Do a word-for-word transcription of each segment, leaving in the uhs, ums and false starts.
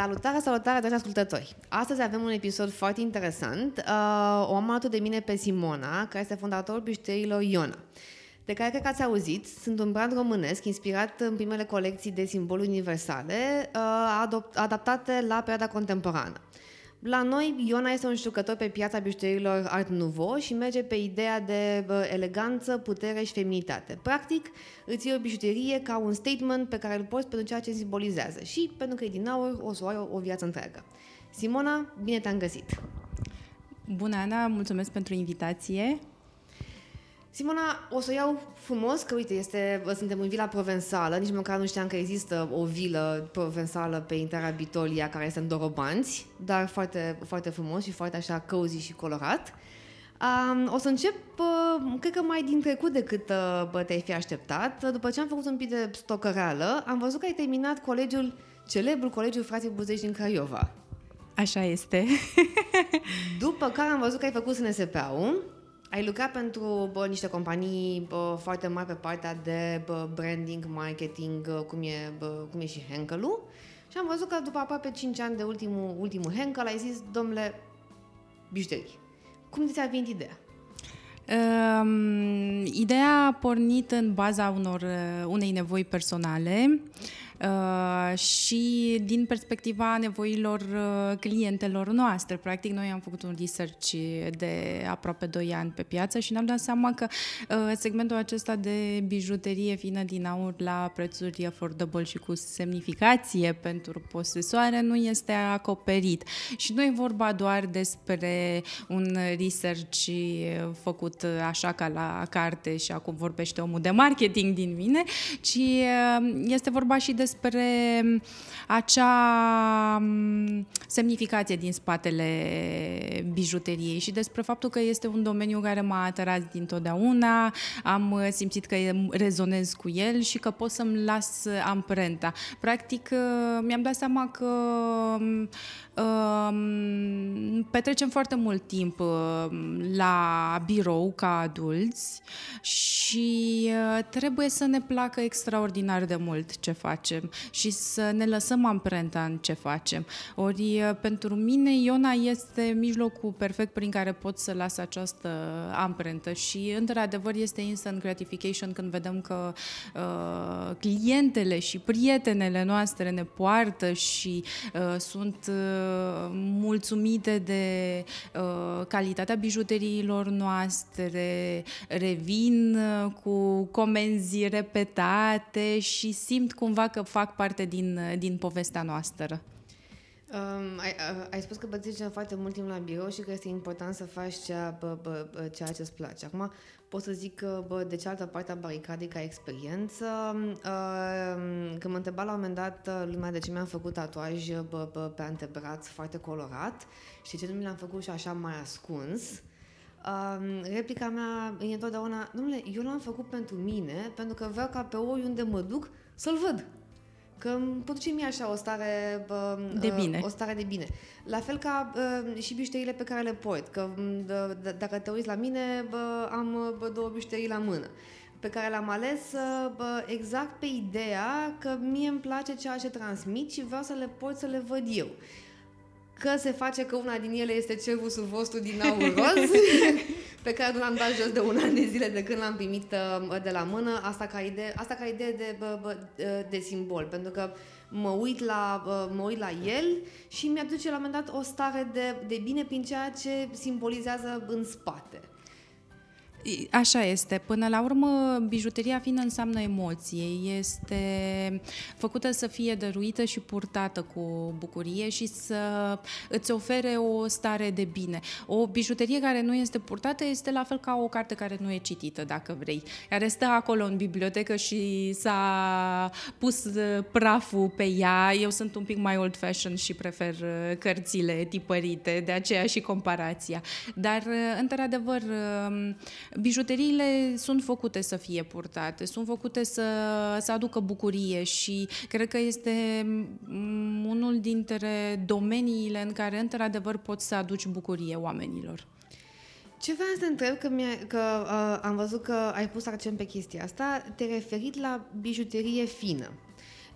Salutare, salutare, dragi ascultători! Astăzi avem un episod foarte interesant. O am alături de mine pe Simona, care este fondatorul bijuteriilor Iona, de care cred că ați auzit. Sunt un brand românesc inspirat în primele colecții de simboluri universale adaptate la perioada contemporană. La noi, Iona este un jucător pe piața bijuteriilor Art Nouveau și merge pe ideea de eleganță, putere și feminitate. Practic, îți iei o bijuterie ca un statement pe care îl porți pentru ceea ce simbolizează și, pentru că e din aur, o să o ai o, o viață întreagă. Simona, bine te-am găsit! Bună, Ana! Mulțumesc pentru invitație! Simona, o să o iau frumos, că uite, este, suntem în Vila Provensală, nici măcar nu știam că există o vilă provensală pe Intera Bitolia, care este în Dorobanți, dar foarte, foarte frumos și foarte așa cozy și colorat. Um, o să încep, uh, cred că mai din trecut decât uh, te-ai fi așteptat. După ce am făcut un pic de stocăreală, am văzut că ai terminat colegiul, celebrul Colegiul Frații Buzești din Craiova. Așa este. După care am văzut că ai făcut S N S P A-ul. Ai lucrat pentru bă, niște companii bă, foarte mari pe partea de bă, branding, marketing, bă, cum, e, bă, cum e și Henkel-ul. Și am văzut că după aproape cinci ani de ultimul, ultimul Henkel ai zis, domnule, bijuterii. Cum ți-a venit ideea? Um, ideea a pornit în baza unor, unei nevoi personale uh, și din perspectiva nevoilor uh, clientelor noastre. Practic, noi am făcut un research de aproape doi ani pe piață și ne-am dat seama că uh, segmentul acesta de bijuterie fină din aur la prețuri affordable și cu semnificație pentru posesoare nu este acoperit. Și nu e vorba doar despre un research făcut așa ca la carte și acum vorbește omul de marketing din mine, ci este vorba și despre acea semnificație din spatele bijuteriei și despre faptul că este un domeniu care m-a atărat dintotdeauna, am simțit că rezonez cu el și că pot să-mi las amprenta. Practic, mi-am dat seama că um, petrecem foarte mult timp la birou ca adulți și trebuie să ne placă extraordinar de mult ce facem și să ne lăsăm amprenta în ce facem. Ori pentru mine Iona este mijlocul perfect prin care pot să las această amprentă și într-adevăr este instant gratification când vedem că uh, clientele și prietenele noastre ne poartă și uh, sunt uh, mulțumite de uh, calitatea bijuteriilor noastre, revin cu comenzi repetate și simt cumva că fac parte din, din povestea noastră. Um, ai, ai spus că bătrânești foarte mult timp la birou și că este important să faci cea, bă, bă, ceea ce îți place. Acum pot să zic că bă, de cealaltă parte a baricadei ca experiență, uh, când mă întreba la un moment dat lumea de ce mi-am făcut tatuaj bă, bă, pe antebraț foarte colorat și ce nu mi l-am făcut și așa mai ascuns, Uh, replica mea e întotdeauna, domnule, eu l-am făcut pentru mine, pentru că vreau ca pe oriunde mă duc să-l văd. Că îmi produce mie așa o stare, uh, de bine. o stare de bine. La fel ca uh, și bijuteriile pe care le port. Că d- d- dacă te uiți la mine, bă, am bă, două bijuterii la mână, pe care le-am ales bă, exact pe ideea că mie îmi place ceea ce transmit și vreau să le port să le văd eu. Că se face că una din ele este cervusul vostru din aur roz, pe care nu l-am dat jos de un an de zile de când l-am primit de la mână, asta ca idee, asta ca idee de, de simbol, pentru că mă uit, la, mă uit la el și mi-aduce la un moment dat o stare de, de bine prin ceea ce simbolizează în spate. Așa este. Până la urmă, bijuteria fină înseamnă emoție. Este făcută să fie dăruită și purtată cu bucurie și să îți ofere o stare de bine. O bijuterie care nu este purtată este la fel ca o carte care nu e citită, dacă vrei, care stă acolo în bibliotecă și s-a pus praful pe ea. Eu sunt un pic mai old fashion și prefer cărțile tipărite, de aceea și comparația. Dar, într-adevăr, bijuteriile sunt făcute să fie purtate, sunt făcute să, să aducă bucurie și cred că este unul dintre domeniile în care într-adevăr poți să aduci bucurie oamenilor. Ce vreau să te întreb, că, că uh, am văzut că ai pus accent pe chestia asta, te-ai referit la bijuterie fină.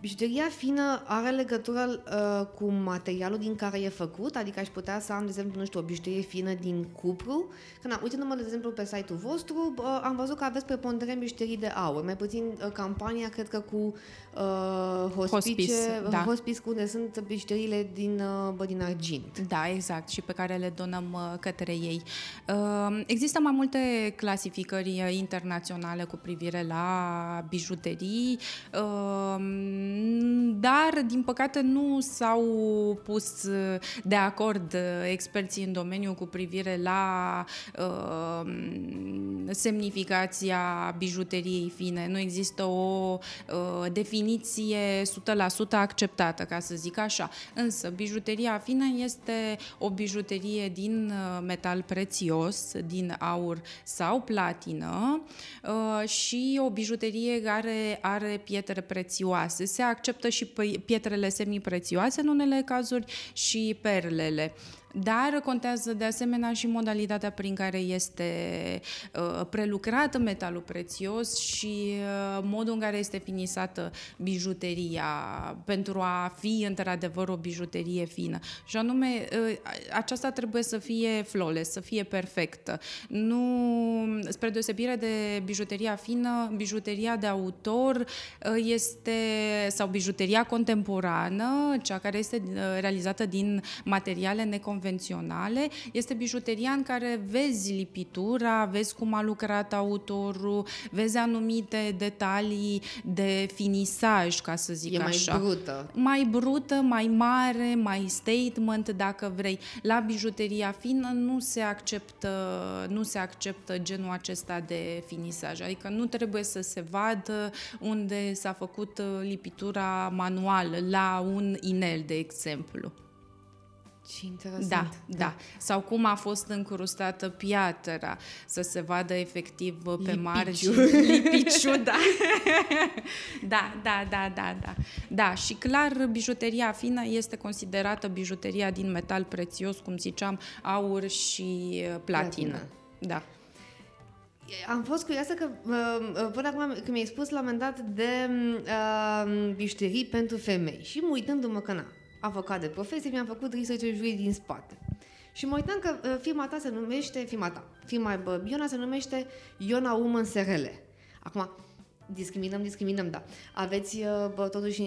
Bijuteria fină are legătură uh, cu materialul din care e făcut? Adică aș putea să am, de exemplu, nu știu, o bijuterie fină din cupru? Că, na, uitându-mă, de exemplu, pe site-ul vostru, uh, am văzut că aveți preponderent bijuterii de aur. Mai puțin uh, campania, cred că, cu uh, hospice, hospice, da. Hospice, unde sunt bijuteriile din, uh, din argint. Da, exact, și pe care le donăm uh, către ei. Uh, există mai multe clasificări internaționale cu privire la bijuterii, uh, dar, din păcate, nu s-au pus de acord experții în domeniu cu privire la uh, semnificația bijuteriei fine. Nu există o uh, definiție o sută la sută acceptată, ca să zic așa. Însă, bijuteria fină este o bijuterie din metal prețios, din aur sau platină uh, și o bijuterie care are pietre prețioase. Se acceptă și pietrele semiprețioase în unele cazuri și perlele. Dar contează de asemenea și modalitatea prin care este uh, prelucrat metalul prețios și uh, modul în care este finisată bijuteria pentru a fi într-adevăr o bijuterie fină. Și anume, uh, aceasta trebuie să fie flawless, să fie perfectă. Nu, spre deosebire de bijuteria fină, bijuteria de autor uh, este, sau bijuteria contemporană, cea care este uh, realizată din materiale neconvenționale, este bijuteria în care vezi lipitura, vezi cum a lucrat autorul, vezi anumite detalii de finisaj, ca să zic e așa. E mai brută. Mai brută, mai mare, mai statement, dacă vrei. La bijuteria fină nu se acceptă, nu se acceptă genul acesta de finisaj, adică nu trebuie să se vadă unde s-a făcut lipitura manuală, la un inel, de exemplu. Interesant. Da, da, da. Sau cum a fost încrustată piatra, să se vadă efectiv pe margine. Lipiciu, da. Da, da, da, da, da. Da, și clar, bijuteria fină este considerată bijuteria din metal prețios, cum ziceam, aur și platină. Platina. Da. Am fost curioasă că, până acum, când mi-ai spus la un moment dat de uh, bijuterii pentru femei și uitându-mă că na, avocat de profesie, mi-am făcut research-ul juridic din spate. Și mă uitam că firma ta se numește, firma ta, firma Iona se numește Iona Women S R L. Acum, discriminăm, discriminăm, da. Aveți, bă, totuși,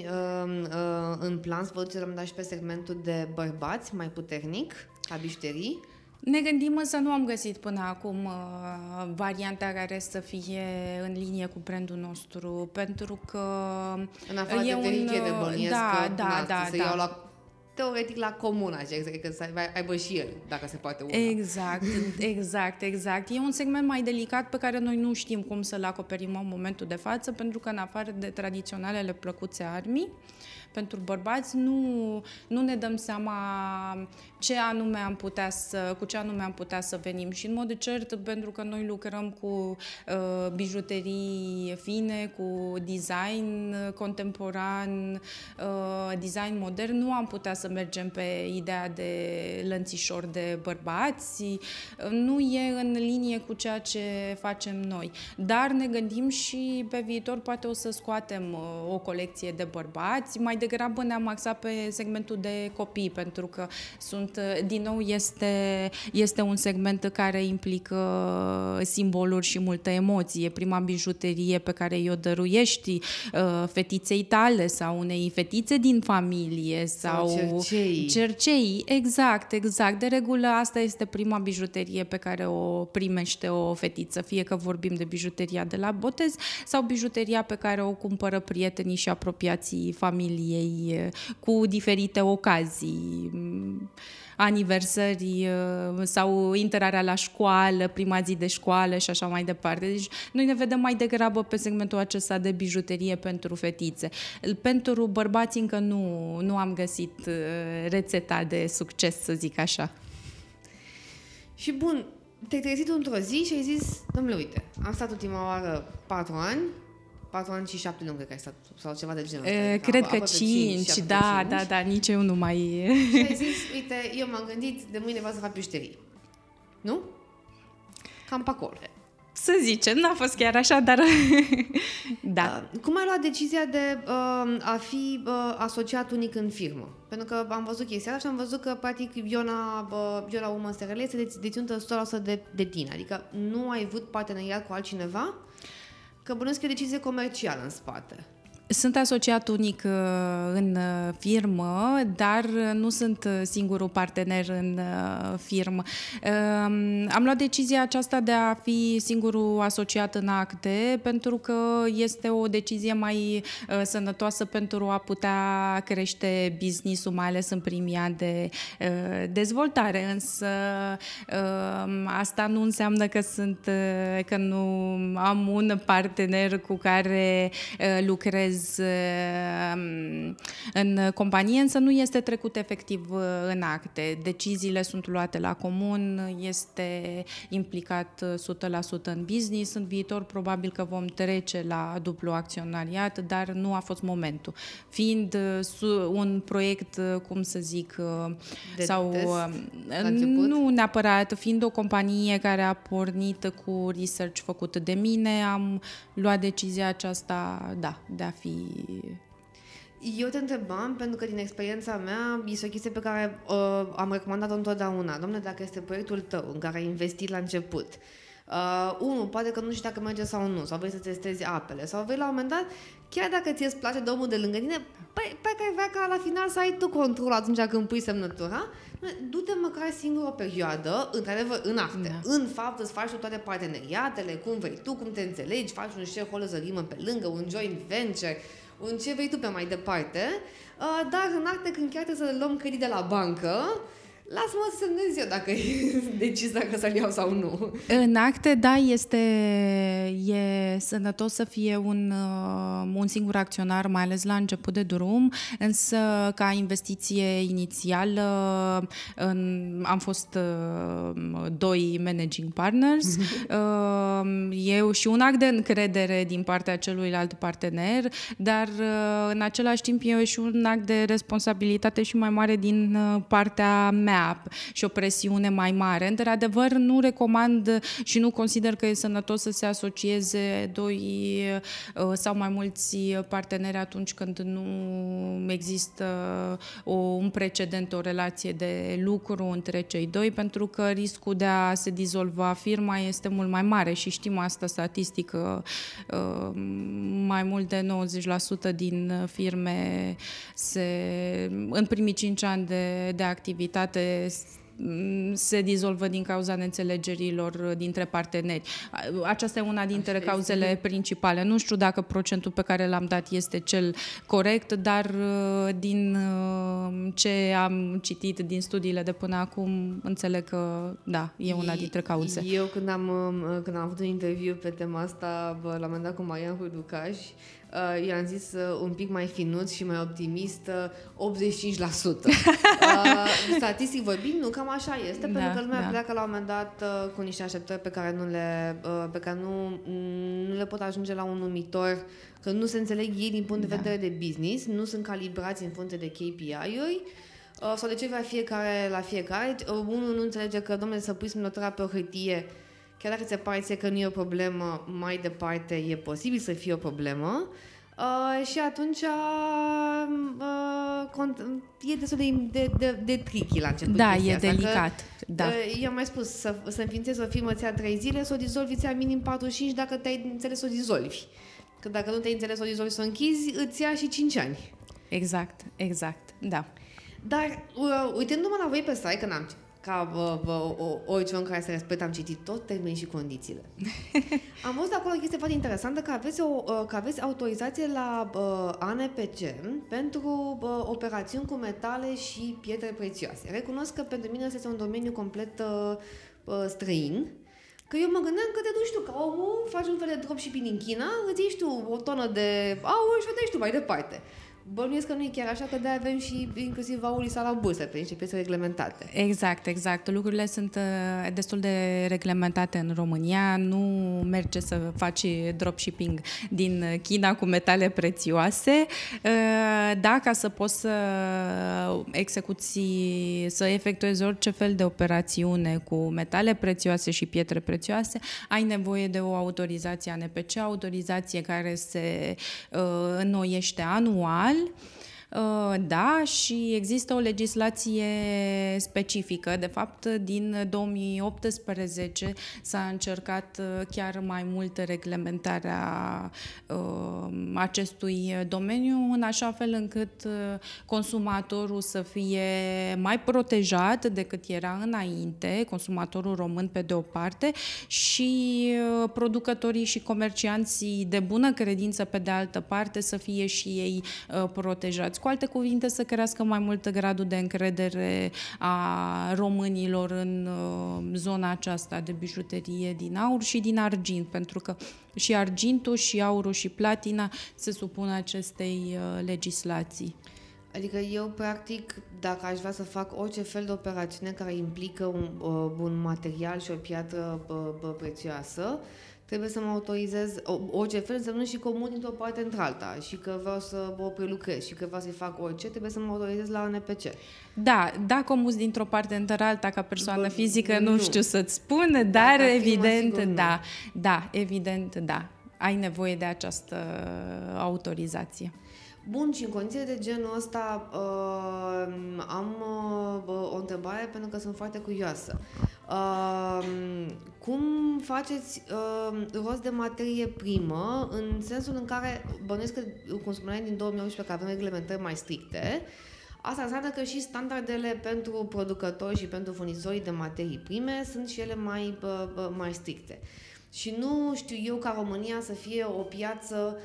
în plan să vă duceți la un moment dat și pe segmentul de bărbați mai puternic, ca bijuterii? Ne gândim, însă nu am găsit până acum uh, varianta care să fie în linie cu brandul nostru, pentru că în afară de tehnicie de bănuiesc, da, da, da, da, să da. Iau la teoretic la comună, cred că să aibă și el, dacă se poate una. Exact, exact, exact. E un segment mai delicat pe care noi nu știm cum să-l acoperim în momentul de față, pentru că în afară de tradiționalele plăcuțe armii, pentru bărbați nu, nu ne dăm seama ce anume am putea să, cu ce anume am putea să venim. Și în mod cert, pentru că noi lucrăm cu uh, bijuterii fine, cu design contemporan, uh, design modern, nu am putea să mergem pe ideea de lănțișor de bărbați. Nu e în linie cu ceea ce facem noi. Dar ne gândim și pe viitor poate o să scoatem o colecție de bărbați. Mai degrabă ne-am axat pe segmentul de copii, pentru că sunt, din nou este, este un segment care implică simboluri și multă emoție. Prima bijuterie pe care i-o dăruiești fetiței tale sau unei fetițe din familie sau cercei. cercei. Exact, exact. De regulă asta este prima bijuterie pe care o primește o fetiță, fie că vorbim de bijuteria de la botez sau bijuteria pe care o cumpără prietenii și apropiații familiei cu diferite ocazii, aniversări sau intrarea la școală, prima zi de școală și așa mai departe. Deci noi ne vedem mai degrabă pe segmentul acesta de bijuterie pentru fetițe. Pentru bărbați încă nu, nu am găsit rețeta de succes, să zic așa. Și bun, te-ai trezit într-o zi și ai zis, domnule, uite, am stat ultima oară patru ani, patru ani și șapte luni, cred că ai stat, sau ceva de genul ăsta. Cred că cinci, da, da, da, nici eu nu mai... Și ai zis, uite, eu m-am gândit, de mâine vreau să fac bijuterii. Nu? Cam pe acolo. Să zicem, n-a fost chiar așa, dar... da. Cum ai luat decizia de uh, a fi uh, asociat unic în firmă? Pentru că am văzut chestia și am văzut că, practic, Iona, uh, Iona Uma S R L este deținută o sută la sută de, de tine. Adică nu ai avut parteneriat cu altcineva? Că bănuiesc că e o decizie comercială în spate. Sunt asociat unic în firmă, dar nu sunt singurul partener în firmă. Am luat decizia aceasta de a fi singurul asociat în acte pentru că este o decizie mai sănătoasă pentru a putea crește business-ul, mai ales în primii ani de dezvoltare. Însă asta nu înseamnă că, sunt, că nu am un partener cu care lucrez în companie, însă nu este trecut efectiv în acte. Deciziile sunt luate la comun, este implicat o sută la sută în business. În viitor probabil că vom trece la dublu acționariat, dar nu a fost momentul. Fiind un proiect, cum să zic, de sau test, nu neapărat, fiind o companie care a pornit cu research făcut de mine, am luat decizia aceasta, da, de a fi... Eu te întrebam, pentru că din experiența mea este o chestie pe care uh, am recomandat-o întotdeauna. Dom'le, dacă este proiectul tău în care ai investit la început, uh, unul, poate că nu știi dacă merge sau nu, sau vrei să testezi apele, sau vrei la un moment dat, chiar dacă ți îți place domnul de lângă tine, păi, pe care vrea ca la final să ai tu control atunci când pui semnătura, du-te măcar singur o perioadă, într-adevăr, în acte. Da. În fapt, îți faci toate parteneriatele, cum vrei tu, cum te înțelegi, faci un shareholder agreement pe lângă, un joint venture, un ce vrei tu pe mai departe, dar în acte, când chiar trebuie să luăm credit de la bancă, lasă-mă să semnez eu dacă decizi dacă să-l iau sau nu. În acte, da, este e sănătos să fie un, un singur acționar, mai ales la început de drum, însă ca investiție inițială am fost doi managing partners. Eu și un act de încredere din partea celuilalt partener, dar în același timp eu și un act de responsabilitate și mai mare din partea mea și o presiune mai mare. Într-adevăr, nu recomand și nu consider că e sănătos să se asocieze doi sau mai mulți parteneri atunci când nu există o, un precedent, o relație de lucru între cei doi, pentru că riscul de a se dizolva firma este mult mai mare și știm asta statistic. Mai mult de nouăzeci la sută din firme se, în primii cinci ani de, de activitate se dizolvă din cauza neînțelegerilor dintre parteneri. Aceasta e una dintre Așa cauzele este. principale. Nu știu dacă procentul pe care l-am dat este cel corect, dar din ce am citit din studiile de până acum, înțeleg că da, e una dintre cauze. Eu când am, când am avut un interviu pe tema asta, la un moment dat cu Marian Huducaș, Uh, i-am zis uh, un pic mai finuț și mai optimist, uh, optzeci și cinci la sută. Uh, statistic vorbind, nu cam așa este, da, pentru că lumea da. pleacă la un moment dat uh, cu niște așteptări pe care nu le, uh, pe care nu, nu le pot ajunge la un numitor, că nu se înțeleg ei din punct de da. vedere de business, nu sunt calibrați în funcție de K P I-uri, uh, sau de ce vrea fiecare la fiecare. Uh, unul nu înțelege că, domnule, să pui semnătura pe o hârtie, chiar dacă ți-e pare că nu e o problemă, mai departe e posibil să fie o problemă uh, și atunci uh, cont- e destul de, de, de, de tricky la început. Da, e asta, delicat. Că, da. Uh, i-am mai spus, să, să înființezi o firmă ți-a trei zile, să o dizolvi ți-a minim patruzeci și cinci dacă te-ai înțeles să o dizolvi. Că dacă nu te-ai înțeles să o dizolvi, să o închizi, îți ia și cinci ani. Exact, exact, da. Dar uh, uitându-mă la voi pe site, că n-am ca orice om care se respectă, am citit tot termenii și condițiile. Am văzut acolo o chestie foarte interesantă, că aveți, o, că aveți autorizație la A N P C pentru operațiuni cu metale și pietre prețioase. Recunosc că pentru mine este un domeniu complet uh, străin, că eu mă gândeam că te duci tu ca omul, faci un fel de dropshipping în China, îți iei tu o tonă de aur și o dai tu mai departe. Bănuiesc că nu e chiar așa, că de-aia avem și inclusiv vaulisa la bursă, pe niște piețe reglementate. Exact, exact. Lucrurile sunt destul de reglementate în România. Nu merge să faci dropshipping din China cu metale prețioase. Da, ca să poți să execuți, să efectuezi orice fel de operațiune cu metale prețioase și pietre prețioase, ai nevoie de o autorizație A N P C, autorizație care se înnoiește anual. Da, și există o legislație specifică. De fapt, din două mii optsprezece s-a încercat chiar mai mult reglementarea acestui domeniu, în așa fel încât consumatorul să fie mai protejat decât era înainte, consumatorul român pe de o parte, și producătorii și comercianții de bună credință pe de altă parte să fie și ei protejați. Cu alte cuvinte, să crească mai mult gradul de încredere a românilor în zona aceasta de bijuterie din aur și din argint, pentru că și argintul, și aurul, și platina se supun acestei legislații. Adică eu, practic, dacă aș vrea să fac orice fel de operațiune care implică un, un material și o piatră prețioasă, trebuie să mă autorizez orice fel, înseamnă și comun dintr-o parte într-alta, și că vreau să o prelucrez și că vreau să-i fac orice, trebuie să mă autorizez la A N P C. Da, da, comun dintr-o parte într-alta ca persoană Bă, fizică, nu, nu știu să-ți spun, dar, dar evident, firma, da, nu. da, evident, da, ai nevoie de această autorizație. Bun, și în condiții de genul ăsta uh, am uh, o întrebare, pentru că sunt foarte curioasă. Uh, cum faceți uh, rost de materie primă, în sensul în care, bănuiesc că, cum spuneam, din două mii optsprezece, că avem reglementări mai stricte, asta înseamnă că și standardele pentru producători și pentru furnizorii de materii prime sunt și ele mai, uh, mai stricte. Și nu știu eu ca România să fie o piață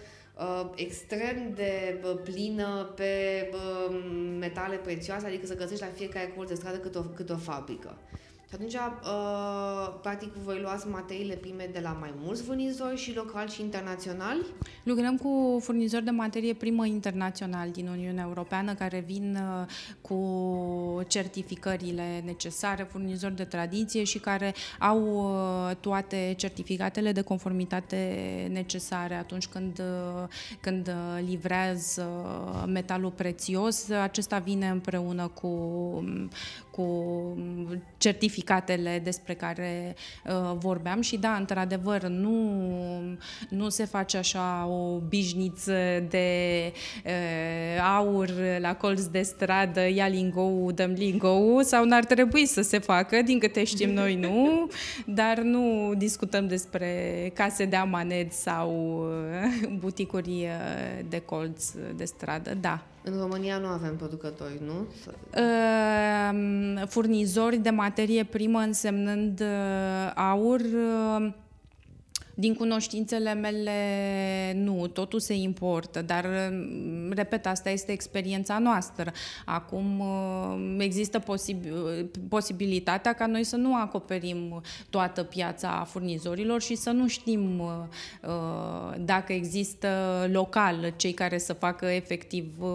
extrem de plină pe metale prețioase, adică să găsești la fiecare colț de stradă câte o, câte o fabrică. Și atunci, practic, voi luați materiile prime de la mai mulți furnizori, și locali și internaționali? Lucrăm cu furnizori de materie primă internațional din Uniunea Europeană, care vin cu certificările necesare, furnizori de tradiție și care au toate certificatele de conformitate necesare atunci când, când livrează metalul prețios. Acesta vine împreună cu, cu certificatele despre care uh, vorbeam și da, într-adevăr, nu, nu se face așa o bișniță de uh, aur la colț de stradă, ia lingou, dăm lingou, sau n-ar trebui să se facă, din câte știm noi nu, dar nu discutăm despre case de amanet sau uh, buticuri de colț de stradă, da. În România nu avem producători, nu? Uh, furnizori de materie primă însemnând uh, aur... Uh... Din cunoștințele mele, nu, totul se importă, dar, repet, asta este experiența noastră. Acum există posib- posibilitatea ca noi să nu acoperim toată piața furnizorilor și să nu știm uh, dacă există local cei care să facă efectiv, uh,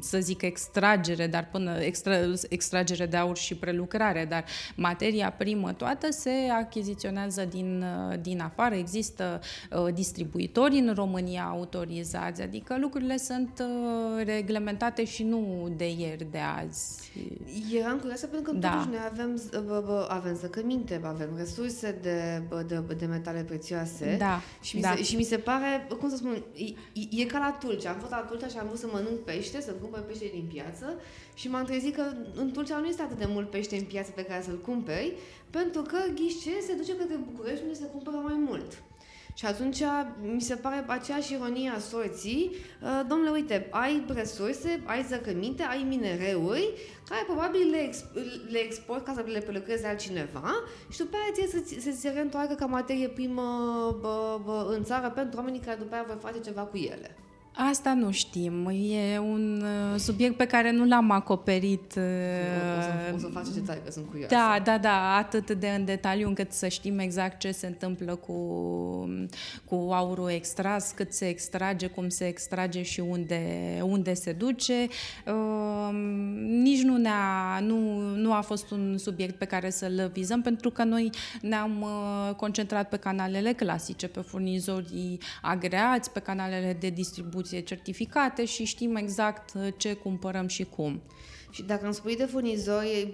să zic, extragere, dar până extra, extragere de aur și prelucrare, dar materia primă toată se achiziționează din, din afară. Există uh, distribuitori în România autorizați, adică lucrurile sunt uh, reglementate și nu de ieri, de azi. Eram curioasă pentru că da. totuși noi avem, avem zăcăminte, avem resurse de, de, de metale prețioase da. și, mi da. se, și mi se pare, cum să spun, e, e ca la Tulcea. Am fost la Tulcea și am vrut să mănânc pește, să cumpăr pește din piață și m-am trezit că în Tulcea nu este atât de mult pește în piață pe care să-l cumperi, pentru că ghișe se duce către București unde se cumpără mai mult. Și atunci mi se pare aceeași ironie a sorții. Domnule, uite, ai resurse, ai zăcăminte, ai minereuri care probabil le, exp- le export ca să le prelucreze altcineva și după aia ție să, să se reîntoarcă ca materie primă bă, bă, în țară pentru oamenii care după aia vor face ceva cu ele. Asta nu știm. E un subiect pe care nu l-am acoperit. O să, o să faci detalii, că sunt curioasă. Da, da, da, atât de în detaliu încât să știm exact ce se întâmplă cu, cu aurul extras, cât se extrage, cum se extrage și unde, unde se duce. Uh, nici nu, ne-a, nu, nu a fost un subiect pe care să-l vizăm, pentru că noi ne-am concentrat pe canalele clasice, pe furnizorii agreați, pe canalele de distribuție certificate și știm exact ce cumpărăm și cum. Și dacă îmi spui de furnizori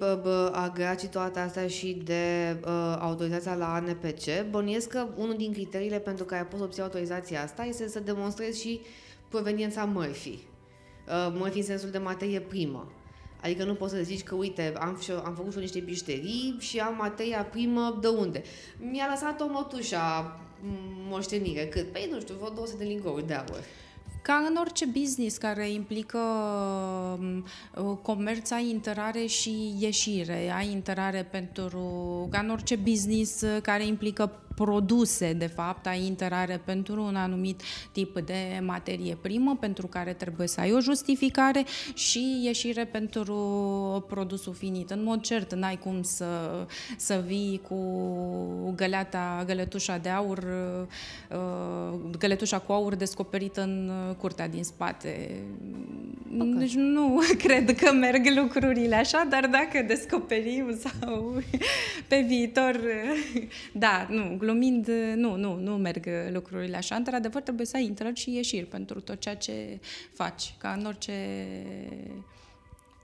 agreați și toate astea și de uh, autorizația la A N P C, bănuiesc că unul din criteriile pentru care poți obține autorizația asta este să demonstrezi și proveniența mărfii. Uh, mărfii în sensul de materie primă. Adică nu poți să zici că, uite, am, am făcut și niște bișterii și am materia primă de unde. Mi-a lăsat-o mătușa moștenire, cât? Păi, nu știu, vreo două sute de lingouri de aur. Ca în orice business care implică comerț, ai intrare și ieșire, ai intrare pentru, ca în orice business care implică produse, de fapt, ai intrare pentru un anumit tip de materie primă, pentru care trebuie să ai o justificare și ieșire pentru produsul finit. În mod cert, n-ai cum să, să vii cu găleata, găletușa de aur, găletușa cu aur descoperită în curtea din spate. Okay. Deci nu cred că merg lucrurile așa, dar dacă descoperim sau pe viitor, da, nu, glumind, nu, nu, nu merg lucrurile așa. Într-adevăr, trebuie să ai intrări și ieșiri pentru tot ceea ce faci, ca în orice...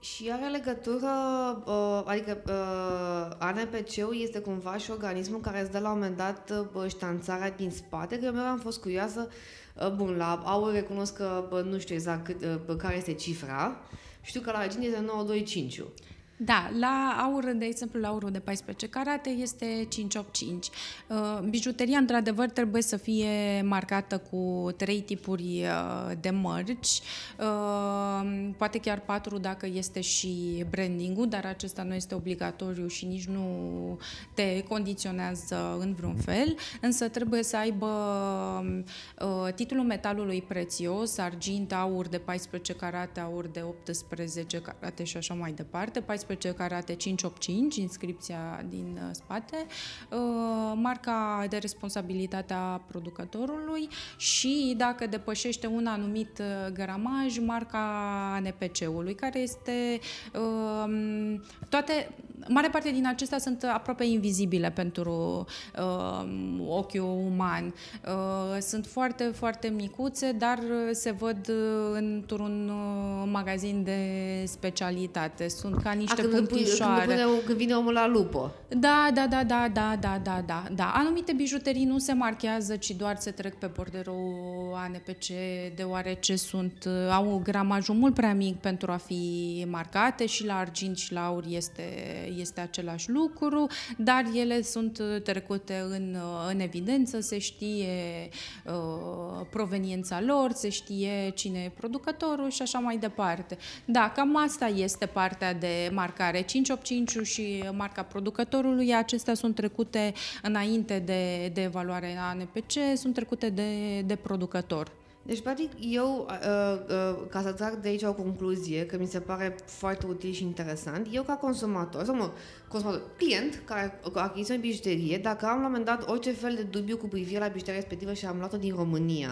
Și are legătură, adică A N P C-ul este cumva și organismul care îți dă la un moment dat ștanțarea din spate, că eu mereu am fost curioasă, bun, la aur recunosc că nu știu exact cât, care este cifra, știu că la regine este nouă sute douăzeci și cinci. Da, la aur, de exemplu, la aurul de paisprezece carate este cinci sute optzeci și cinci. Uh, bijuteria, într-adevăr, trebuie să fie marcată cu trei tipuri uh, de mărci, uh, poate chiar patru dacă este și branding-ul, dar acesta nu este obligatoriu și nici nu te condiționează în vreun fel, însă trebuie să aibă uh, titlul metalului prețios, argint, aur de paisprezece carate, aur de optsprezece carate și așa mai departe, paisprezece carate cinci sute optzeci și cinci, inscripția din spate, marca de responsabilitate a producătorului și, dacă depășește un anumit gramaj, marca A N P C-ului, care este... Toate, mare parte din acestea sunt aproape invizibile pentru ochiul uman. Sunt foarte, foarte micuțe, dar se văd într-un magazin de specialitate. Sunt ca niște punctișoare. Când, când vine omul la lupă. Da, da, da, da, da, da, da, da. Anumite bijuterii nu se marchează, ci doar se trec pe borderul A N P C, deoarece sunt, au gramajul mult prea mic pentru a fi marcate, și la argint și la aur este, este același lucru, dar ele sunt trecute în, în evidență, se știe uh, proveniența lor, se știe cine e producătorul și așa mai departe. Da, cam asta este partea de marcare. cinci sute optzeci și cinci și marca producătorului, acestea sunt trecute înainte de, de evaluare la A N P C, sunt trecute de, de producător. Deci, practic, eu, ca să trag de aici o concluzie, că mi se pare foarte util și interesant, eu ca consumator, sau mă, consumator, client, care achiziție o bijuterie, dacă am la un moment dat orice fel de dubiu cu privire la bijuteria respectivă și am luat-o din România,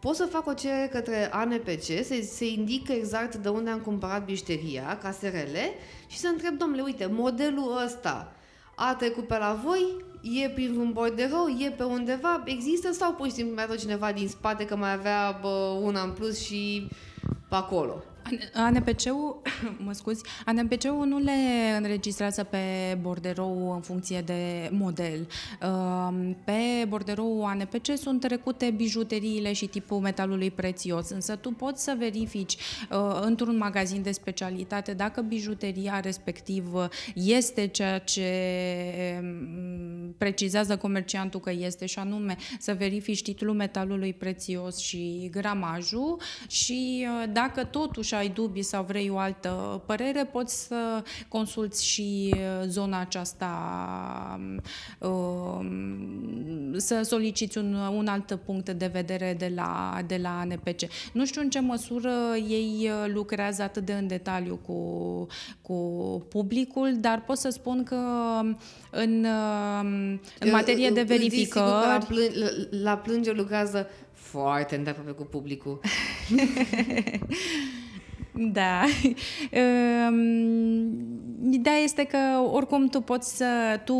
pot să fac o cerere către A N P C, se, se indică exact de unde am cumpărat bijuteria, caserele, și să întreb, domnule, uite, modelul ăsta a trecut pe la voi, e prin un borderou, e pe undeva, există, sau pur și simplu mi-a dat cineva din spate că mai avea bă, una în plus și pe acolo? A N P C-ul, mă scuzi, A N P C-ul nu le înregistrează pe borderou în funcție de model. Pe borderou A N P C sunt trecute bijuteriile și tipul metalului prețios, însă tu poți să verifici într-un magazin de specialitate dacă bijuteria respectivă este ceea ce precizează comerciantul că este, și anume să verifici titlul metalului prețios și gramajul, și dacă totuși ai dubii sau vrei o altă părere, poți să consulți și zona aceasta, să soliciți un, un alt punct de vedere de la, de la A N P C. Nu știu în ce măsură ei lucrează atât de în detaliu cu, cu publicul, dar pot să spun că în, în materie de verificări... La, plângeri, la plângeri lucrează foarte îndeaproape cu publicul. Da. Ideea este că oricum tu poți să, tu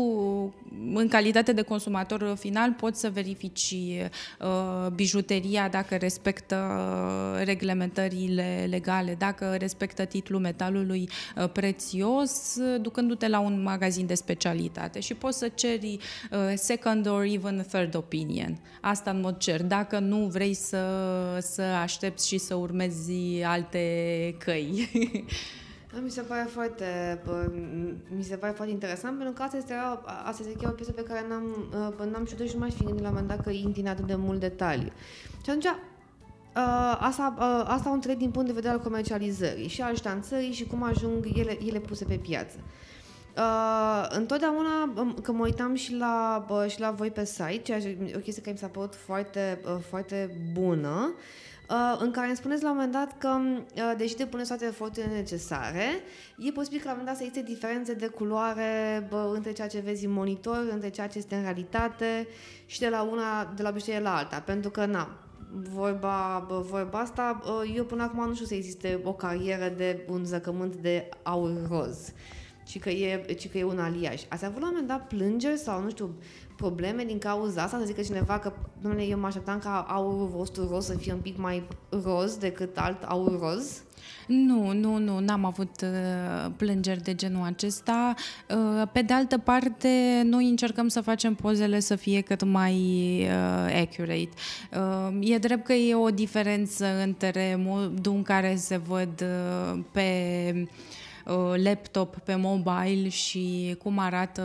în calitate de consumator final poți să verifici uh, bijuteria dacă respectă reglementările legale, dacă respectă titlul metalului uh, prețios, ducându-te la un magazin de specialitate și poți să ceri uh, second or even third opinion. Asta în mod cer, dacă nu vrei să, să aștepți și să urmezi alte căi. Mi se pare foarte, mi se pare foarte interesant, pentru că asta este, asta este chiar o piesă pe care n-am, n-am știut și m-aș fi gândit la un moment dat că intri în atât de mult detaliu. Și atunci, asta, asta o întreb din punct de vedere al comercializării și al ștanțării și cum ajung ele, ele puse pe piață. Întotdeauna, că mă uitam și la, și la voi pe site, ceea ce e o chestie care mi s-a părut foarte, foarte bună, în care îmi spuneți la un moment dat că, deși depuneți toate eforturile necesare, e posibil că la un moment dat să existe diferențe de culoare bă, între ceea ce vezi în monitor, între ceea ce este în realitate și de la una, de la bijuterie la alta. Pentru că, na, vorba, bă, vorba asta, eu până acum nu știu să existe o carieră de un zăcământ de aur roz, ci că e, ci că e un aliaj. Ați avut la un moment dat plângeri sau, nu știu, probleme din cauza asta, să zică cineva că, dom'le, eu mă așteptam ca aurul vostru roz să fie un pic mai roz decât alt aur roz? Nu, nu, nu, n-am avut plângeri de genul acesta. Pe de altă parte, noi încercăm să facem pozele să fie cât mai accurate. E drept că e o diferență între modul în care se văd pe laptop, pe mobile și cum arată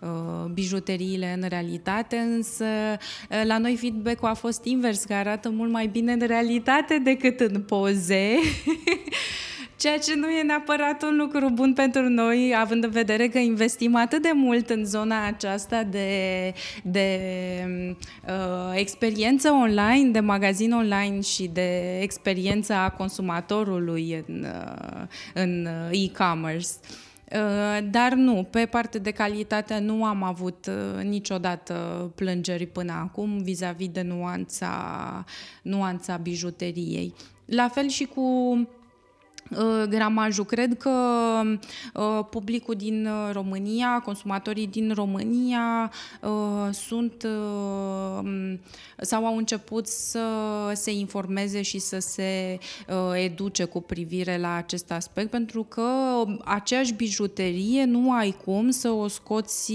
uh, bijuteriile în realitate, însă la noi feedback-ul a fost invers, că arată mult mai bine în realitate decât în poze. Ceea ce nu e neapărat un lucru bun pentru noi, având în vedere că investim atât de mult în zona aceasta de, de uh, experiență online, de magazin online și de experiența a consumatorului în, uh, în e-commerce. Dar nu, pe parte de calitate nu am avut niciodată plângeri până acum vis-a-vis de nuanța, nuanța bijuteriei. La fel și cu gramajul. Cred că publicul din România, consumatorii din România sunt sau au început să se informeze și să se educe cu privire la acest aspect, pentru că aceeași bijuterie nu ai cum să o scoți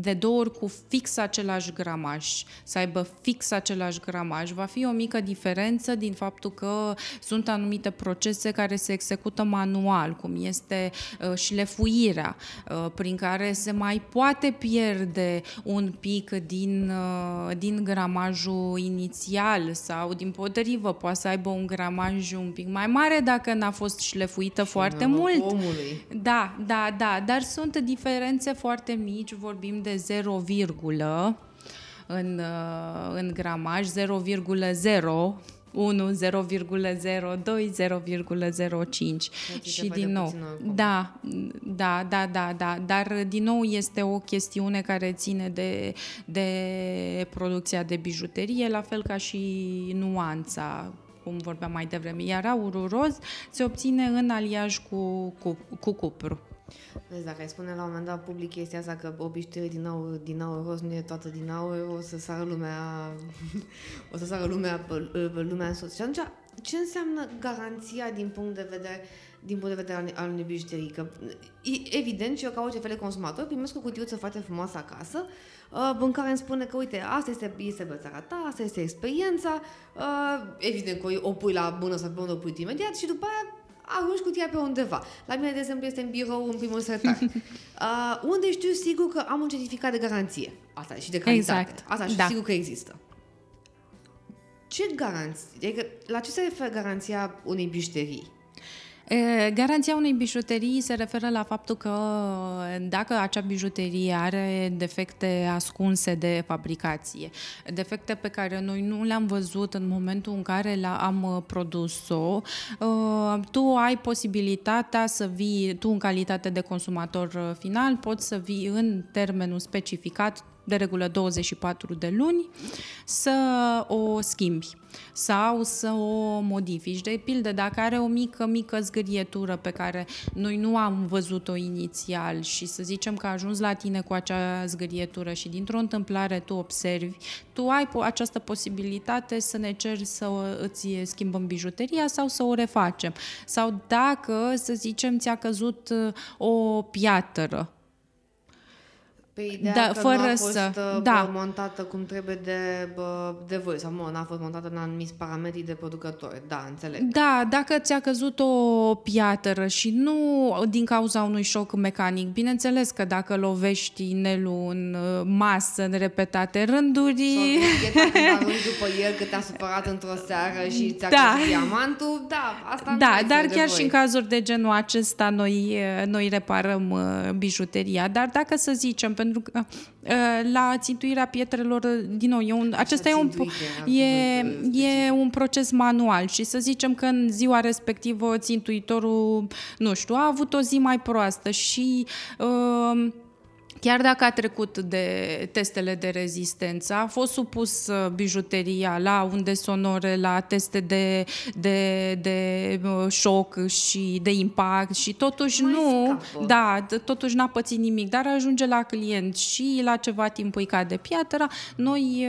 de două ori cu fix același gramaj, să aibă fix același gramaj. Va fi o mică diferență din faptul că sunt anumite procese care se execută manual, cum este uh, șlefuirea, uh, prin care se mai poate pierde un pic din, uh, din gramajul inițial sau dimpotrivă, poate să aibă un gramaj un pic mai mare dacă n-a fost șlefuită și foarte mult. Omului. Da, da, da, dar sunt diferențe foarte mici, vorbim de zero virgulă în, uh, în gramaj, zero virgulă zero unu, zero virgulă zero doi, zero virgulă zero cinci și din nou, da, da, da, da, da, dar din nou este o chestiune care ține de, de producția de bijuterie, la fel ca și nuanța, cum vorbeam mai devreme, iar aurul roz se obține în aliaj cu, cu, cu cupru. Vezi, dacă ai spune la un moment dat public chestia asta că o bijuterie din aur, din aur roz nu e toată din aur, o să sară lumea, o să sară lumea, lumea în sus. Și atunci, ce înseamnă garanția din punct de vedere, din punct de vedere al unei bijuterii? Că, evident, și eu ca orice fel de consumator primesc o cutiuță foarte frumoasă acasă, în care îmi spune că, uite, asta este, este brățara ta, asta este experiența, evident că o pui la bună sau pe unde o pui imediat și după aia arunci cutia pe undeva. La mine, de exemplu, este în birou, în primul sertar. Uh, unde știu sigur că am un certificat de garanție. Asta și de calitate. Exact. Asta știu, da, sigur că există. Ce garanție? Adică, la ce se referă garanția unei bijuterii? Garanția unei bijuterii se referă la faptul că dacă acea bijuterie are defecte ascunse de fabricație, defecte pe care noi nu le-am văzut în momentul în care am produs-o, tu ai posibilitatea să vii, tu în calitate de consumator final, poți să vii în termenul specificat, de regulă douăzeci și patru de luni, să o schimbi sau să o modifici. De pildă, dacă are o mică, mică zgârietură pe care noi nu am văzut-o inițial și să zicem că a ajuns la tine cu acea zgârietură și dintr-o întâmplare tu observi, tu ai această posibilitate să ne ceri să îți schimbăm bijuteria sau să o refacem. Sau dacă, să zicem, ți-a căzut o piatră, ideea da, că fără nu a fost să, da. montată cum trebuie de, de voi sau nu a fost montată în anumiți parametri de producători. Da, înțeleg. Da, dacă ți-a căzut o piatră și nu din cauza unui șoc mecanic, bineînțeles că dacă lovești inelul în masă în repetate rânduri... Sau când arunci după el că te-a supărat într-o seară și ți-a da. căzut diamantul, da, asta da, nu dar chiar de voi. Și în cazuri de genul acesta noi, noi reparăm bijuteria, dar dacă să zicem, pentru că la țintuirea pietrelor, din nou, e un, acesta e un, e, e un proces manual și să zicem că în ziua respectivă țintuitorul, nu știu, a avut o zi mai proastă și... Uh, Chiar dacă a trecut de testele de rezistență, a fost supus bijuteria la unde sonore, la teste de, de, de șoc și de impact și totuși mai nu, scapă. da, totuși n-a pățit nimic, dar ajunge la client și la ceva timp îi cade piatra. Noi,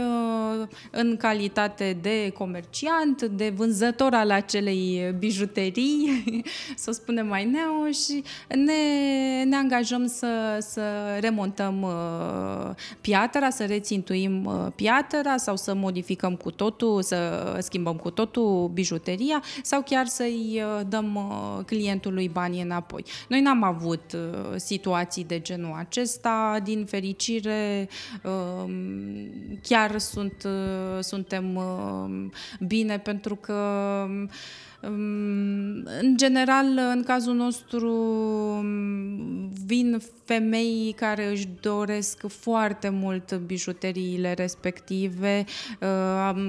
în calitate de comerciant, de vânzător al acelei bijuterii, să spunem mai neau, și ne, ne angajăm să, să remontăm montăm uh, piatra, să rețintuim uh, piatra sau să modificăm cu totul, să schimbăm cu totul bijuteria sau chiar să-i uh, dăm uh, clientului banii înapoi. Noi n-am avut uh, situații de genul acesta, din fericire uh, chiar sunt, uh, suntem uh, bine pentru că uh, în general, în cazul nostru, vin femei care își doresc foarte mult bijuteriile respective.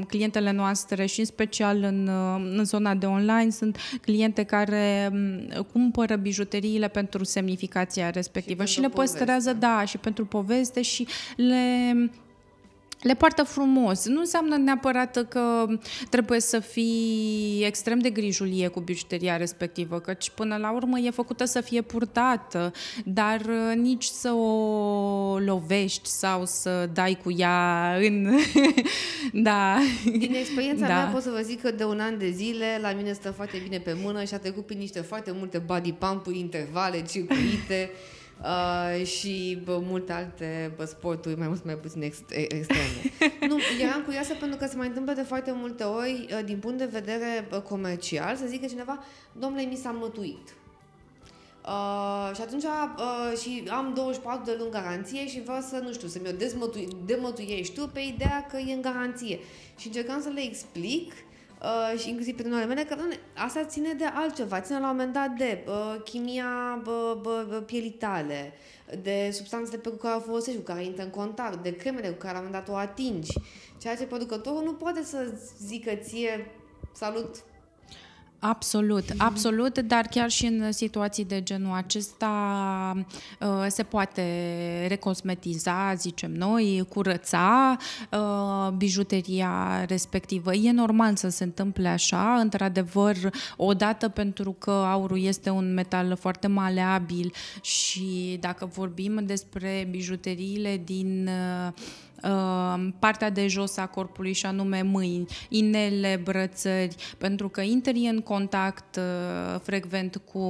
Clientele noastre, și în special în, în zona de online, sunt cliente care cumpără bijuteriile pentru semnificația respectivă și, și le păstrează, poveste. da, și pentru poveste și le... Le poartă frumos. Nu înseamnă neapărat că trebuie să fii extrem de grijulie cu bijuteria respectivă, căci până la urmă e făcută să fie purtată, dar nici să o lovești sau să dai cu ea în... da. Din experiența da. mea pot să vă zic că de un an de zile la mine stă foarte bine pe mână și a trecut prin niște foarte multe body pump-uri, intervale, circuite... Uh, și bă, multe alte bă, sporturi, mai mult sau mai puțin ex- extreme. Nu, eram curioasă pentru că se mai întâmplă de foarte multe ori, din punct de vedere comercial, să zică cineva, domnule, mi s-a mătuit. Uh, și atunci uh, și am douăzeci și patru de luni garanție și vreau să, nu știu, să mi-o dezmătui, demătuiești tu pe ideea că e în garanție. Și încercam să le explic... Uh, și inclusiv prietenilor mele, că asta ține de altceva, ține la un moment dat de uh, chimia uh, pielii tale, de substanțele pe care o folosești, cu care intră în contact, de cremele cu care la un moment dat o atingi, ceea ce producătorul nu poate să zică ție, salut, Absolut, absolut, dar chiar și în situații de genul acesta se poate recosmetiza, zicem noi, curăța bijuteria respectivă. E normal să se întâmple așa, într-adevăr, odată pentru că aurul este un metal foarte maleabil și dacă vorbim despre bijuteriile din... partea de jos a corpului și anume mâini, inele, brățări, pentru că intri în contact frecvent cu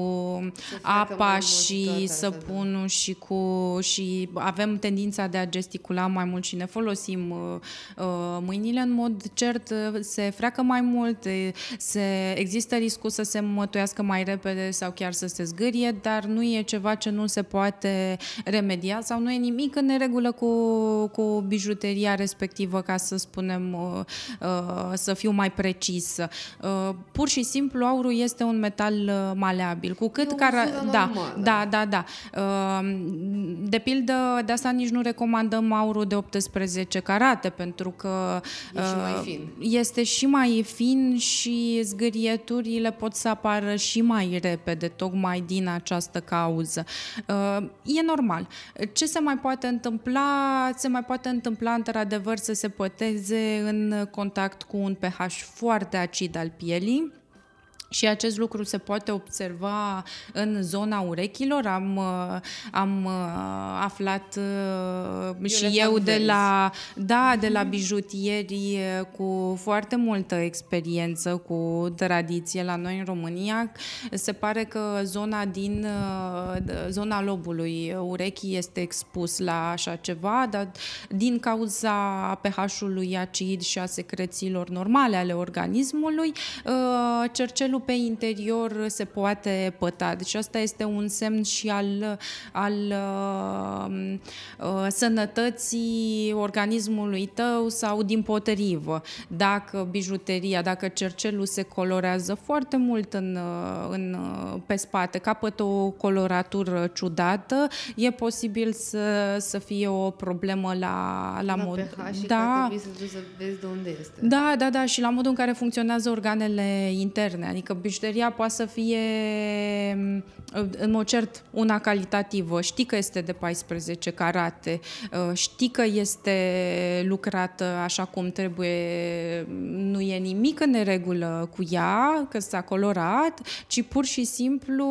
apa și săpunul și, cu, și avem tendința de a gesticula mai mult și ne folosim mâinile în mod cert, se freacă mai mult, se, există riscul să se mătuiască mai repede sau chiar să se zgârie, dar nu e ceva ce nu se poate remedia sau nu e nimic în neregulă cu, cu bijuteria bijuteria respectivă, ca să spunem, să fiu mai precis. Pur și simplu, aurul este un metal maleabil. Cu cât cara... da, da, da, da. De pildă, de asta nici nu recomandăm aurul de optsprezece carate, pentru că e și mai fin. Este și mai fin și zgârieturile pot să apară și mai repede, tocmai din această cauză. E normal. Ce se mai poate întâmpla? Se mai poate întâmpla, într-adevăr, să se păteze în contact cu un pH foarte acid al pielii. Și acest lucru se poate observa în zona urechilor. Am, am aflat eu și eu de la, da, de la bijutieri cu foarte multă experiență, cu tradiție la noi în România. Se pare că zona din zona lobului urechii este expus la așa ceva, dar din cauza pH-ului acid și a secrețiilor normale ale organismului, cercelul pe interior se poate păta. Deci asta este un semn și al, al uh, uh, sănătății organismului tău sau dimpotrivă. Dacă bijuteria, dacă cercelul se colorează foarte mult în, în, pe spate, capătă o coloratură ciudată, e posibil să, să fie o problemă la, la, la mod... pH și da, că trebuie să vezi de unde este. Da, da, da, și la modul în care funcționează organele interne. Adică că bijuteria poate să fie, în mod cert, una calitativă. Știi că este de paisprezece carate, știi că este lucrată așa cum trebuie, nu e nimic în neregulă cu ea, că s-a colorat, ci pur și simplu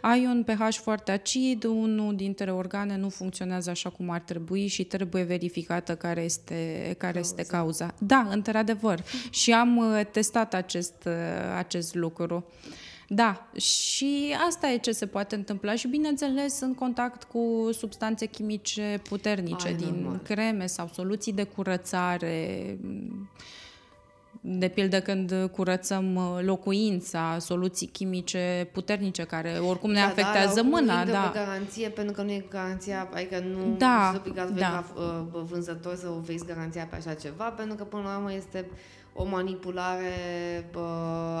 ai un pH foarte acid, unul dintre organe nu funcționează așa cum ar trebui și trebuie verificată care este, care este cauza. Da, într-adevăr. Și am testat acest, acest lucru. lucru. Da, și asta e ce se poate întâmpla și, bineînțeles, în contact cu substanțe chimice puternice, ai, din normal. Creme sau soluții de curățare. De pildă, când curățăm locuința, soluții chimice puternice care oricum ne da, afectează da, mâna. Da, da, garanție, pentru că nu e garanția, adică nu da, sunt obligat da. la vânzător să oferiți garanția pe așa ceva, pentru că până la urmă este o manipulare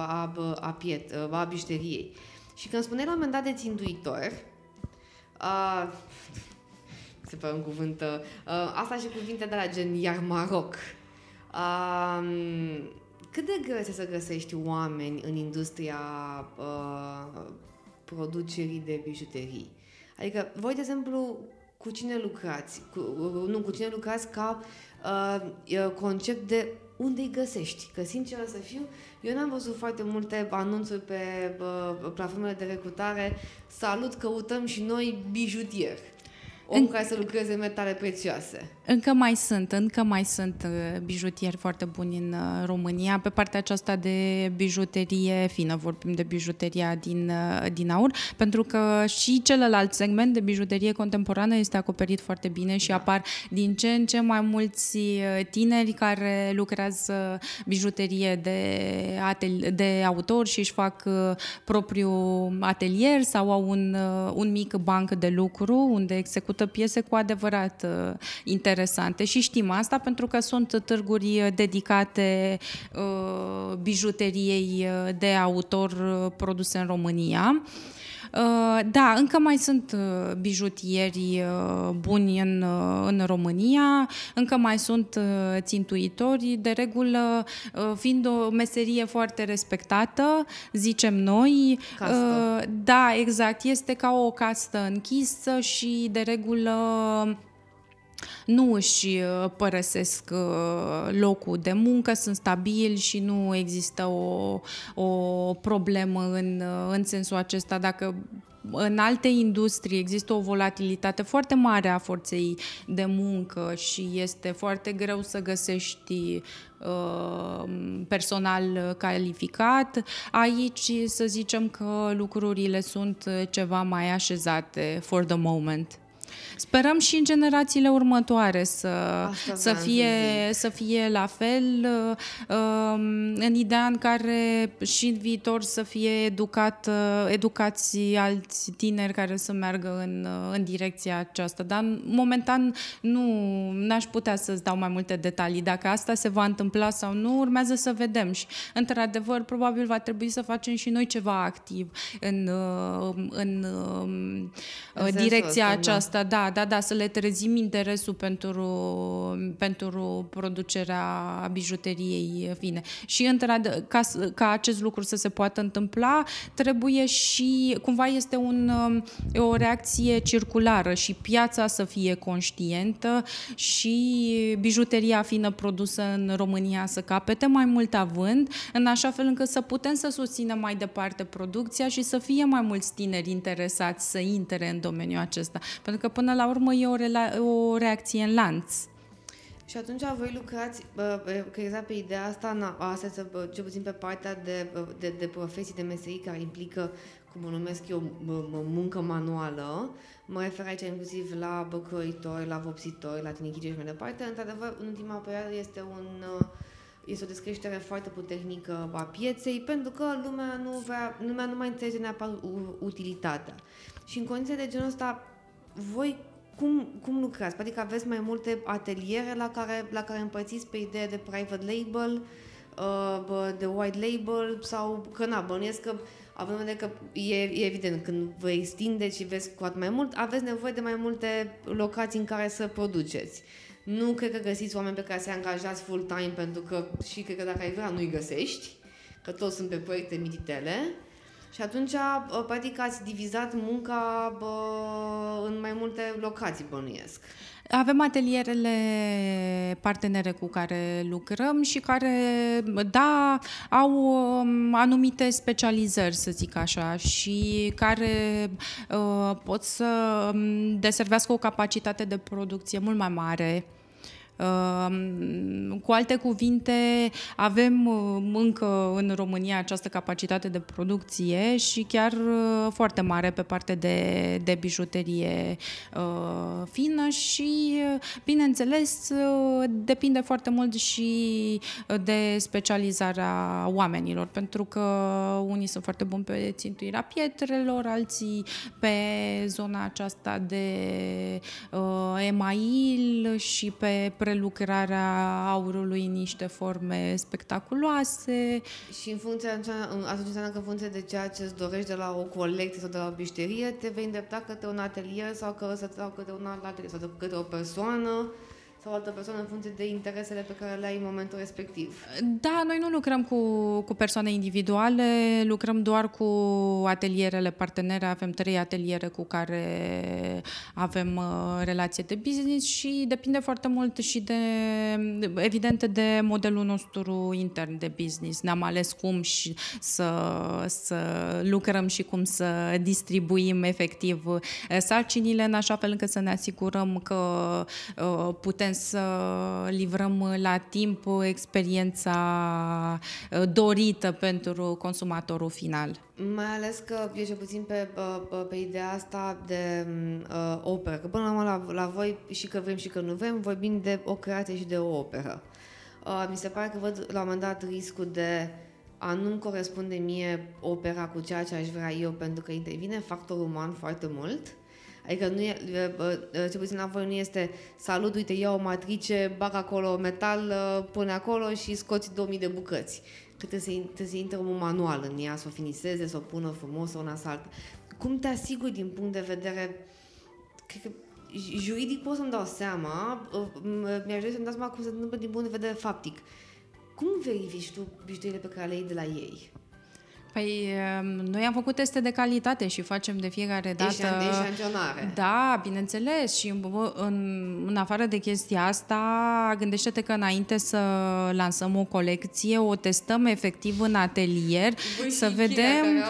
a, a, piet, a bijuteriei. Și când spuneai la un moment dat de țintuitor, a, se pare un cuvânt, a, asta și cuvinte de la gen iar maroc. Um, cât de greu este să găsești oameni în industria uh, producerii de bijuterii? Adică, voi, de exemplu, cu cine lucrați? Cu, nu, cu cine lucrați ca uh, concept de unde îi găsești? Că, sincer să fiu, eu n-am văzut foarte multe anunțuri pe uh, platformele de recrutare. Salut, căutăm și noi bijutieri. Om în... care să lucreze metale prețioase. Încă mai sunt, încă mai sunt bijutieri foarte buni în România. Pe partea aceasta de bijuterie fină, vorbim de bijuteria din, din aur, pentru că și celălalt segment de bijuterie contemporană este acoperit foarte bine și da. apar din ce în ce mai mulți tineri care lucrează bijuterie de, atel- de autor și își fac propriu atelier sau au un, un mic banc de lucru unde execută piese cu adevărat uh, interesante și știm asta pentru că sunt târguri dedicate uh, bijuteriei de autor uh, produse în România. Uh, da, încă mai sunt uh, bijutieri uh, buni în, uh, în România, încă mai sunt uh, țintuitori, de regulă uh, fiind o meserie foarte respectată, zicem noi. Uh, da, exact, este ca o castă închisă și de regulă nu își părăsesc locul de muncă, sunt stabili și nu există o, o problemă în, în sensul acesta. Dacă în alte industrii există o volatilitate foarte mare a forței de muncă și este foarte greu să găsești uh, personal calificat, aici să zicem că lucrurile sunt ceva mai așezate for the moment. Sperăm și în generațiile următoare să, să, fie, să fie la fel, în ideea în care și în viitor să fie educat, educați alți tineri care să meargă în, în direcția aceasta. Dar momentan nu aș putea să-ți dau mai multe detalii. Dacă asta se va întâmpla sau nu, urmează să vedem. Și, într-adevăr, probabil va trebui să facem și noi ceva activ în, în, în direcția asta, aceasta. Da. Da, da, da, să le trezim interesul pentru, pentru producerea bijuteriei fine. Și într-ad- ca, ca acest lucru să se poată întâmpla, trebuie și, cumva este un, o reacție circulară și piața să fie conștientă și bijuteria fină produsă în România să capete mai mult având, în așa fel încât să putem să susținem mai departe producția și să fie mai mulți tineri interesați să intre în domeniul acesta. Pentru că până la urmă e o, rela- o reacție în lanț. Și atunci voi lucrați, că exact pe ideea asta, asta cel puțin pe partea de, de, de profesii, de meserii care implică, cum o numesc eu, muncă manuală. Mă refer aici inclusiv la băcăritori, la vopsitori, la tinichici și mai departe. Într-adevăr, în ultima perioadă este un... Este o descreștere foarte puternică a pieței, pentru că lumea nu, vrea, lumea nu mai înțelege neapărat utilitatea. Și în condiții de genul ăsta, voi cum, cum lucrați? Adică aveți mai multe ateliere la care, la care împărțiți pe ideea de private label, de white label sau că na, bănuiesc că având în vedere că e, e evident când vă extindeți și vezi cu atât mai mult, aveți nevoie de mai multe locații în care să produceți. Nu cred că găsiți oameni pe care să-i angajați full-time, pentru că și cred că dacă ai vrea nu-i găsești, că toți sunt pe proiecte mititele. Și atunci, practic, ați divizat munca bă, în mai multe locații, bănuiesc. Avem atelierele partenere cu care lucrăm și care, da, au anumite specializări, să zic așa, și care uh, pot să deservească o capacitate de producție mult mai mare. Cu alte cuvinte, avem încă în România această capacitate de producție și chiar foarte mare pe parte de, de bijuterie fină și, bineînțeles, depinde foarte mult și de specializarea oamenilor, pentru că unii sunt foarte buni pe țintuirea pietrelor, alții pe zona aceasta de email și pe prelucrarea aurului în niște forme spectaculoase. Și în funcție, atunci înseamnă că în funcție de ceea ce îți dorești de la o colecție sau de la o bișterie, te vei îndrepta către un atelier sau către un alt atelier sau către o persoană sau altă persoană în funcție de interesele pe care le ai în momentul respectiv. Da, noi nu lucrăm cu, cu persoane individuale, lucrăm doar cu atelierele partenere, avem trei ateliere cu care avem uh, relație de business și depinde foarte mult și de, evident, de modelul nostru intern de business. Ne-am ales cum și să, să lucrăm și cum să distribuim efectiv sarcinile în așa fel încât să ne asigurăm că uh, putem să livrăm la timp experiența dorită pentru consumatorul final. Mai ales că e cel puțin pe, pe ideea asta de uh, operă. Că până la urmă la, la voi, și că vrem și că nu vrem, vorbim de o creație și de o operă. Uh, mi se pare că văd la un moment dat riscul de a nu-mi corespunde mie opera cu ceea ce aș vrea eu, pentru că intervine factorul uman foarte mult. Adică nu e, cel puțin la voi nu este salut, uite, ia o matrice, bag acolo metal, pune acolo și scoți două mii de bucăți. Că trebuie să intre un manual în ea, să o finiseze, să o pună frumos, să o nasaltă. Cum te asiguri din punct de vedere, cred că juridic pot să-mi dau seama, mi-aș dori să-mi dau seama cum se întâmplă din punct de vedere faptic. Cum verifici tu bijuteriile pe care le iei de la ei? Păi, noi am făcut teste de calitate și facem de fiecare dată... Eșantionare. Da, bineînțeles. Și în, în, în afară de chestia asta, gândește-te că înainte să lansăm o colecție, o testăm efectiv în atelier, Băi să vedem...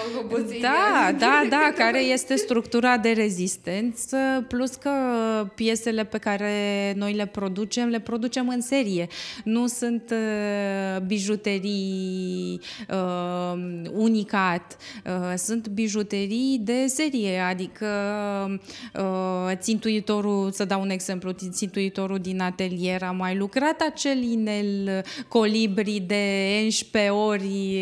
Da, da, da, care este structura de rezistență, plus că piesele pe care noi le producem, le producem în serie. Nu sunt bijuterii uh, unice comunicat, sunt bijuterii de serie, adică țintuitorul, să dau un exemplu, țintuitorul din atelier a mai lucrat acel inel colibri de unsprezece ori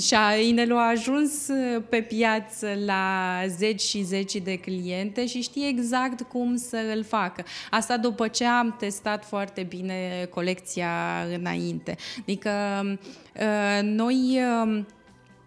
și inelul a ajuns pe piață la zeci și zeci de cliente și știe exact cum să îl facă. Asta după ce am testat foarte bine colecția înainte. Adică noi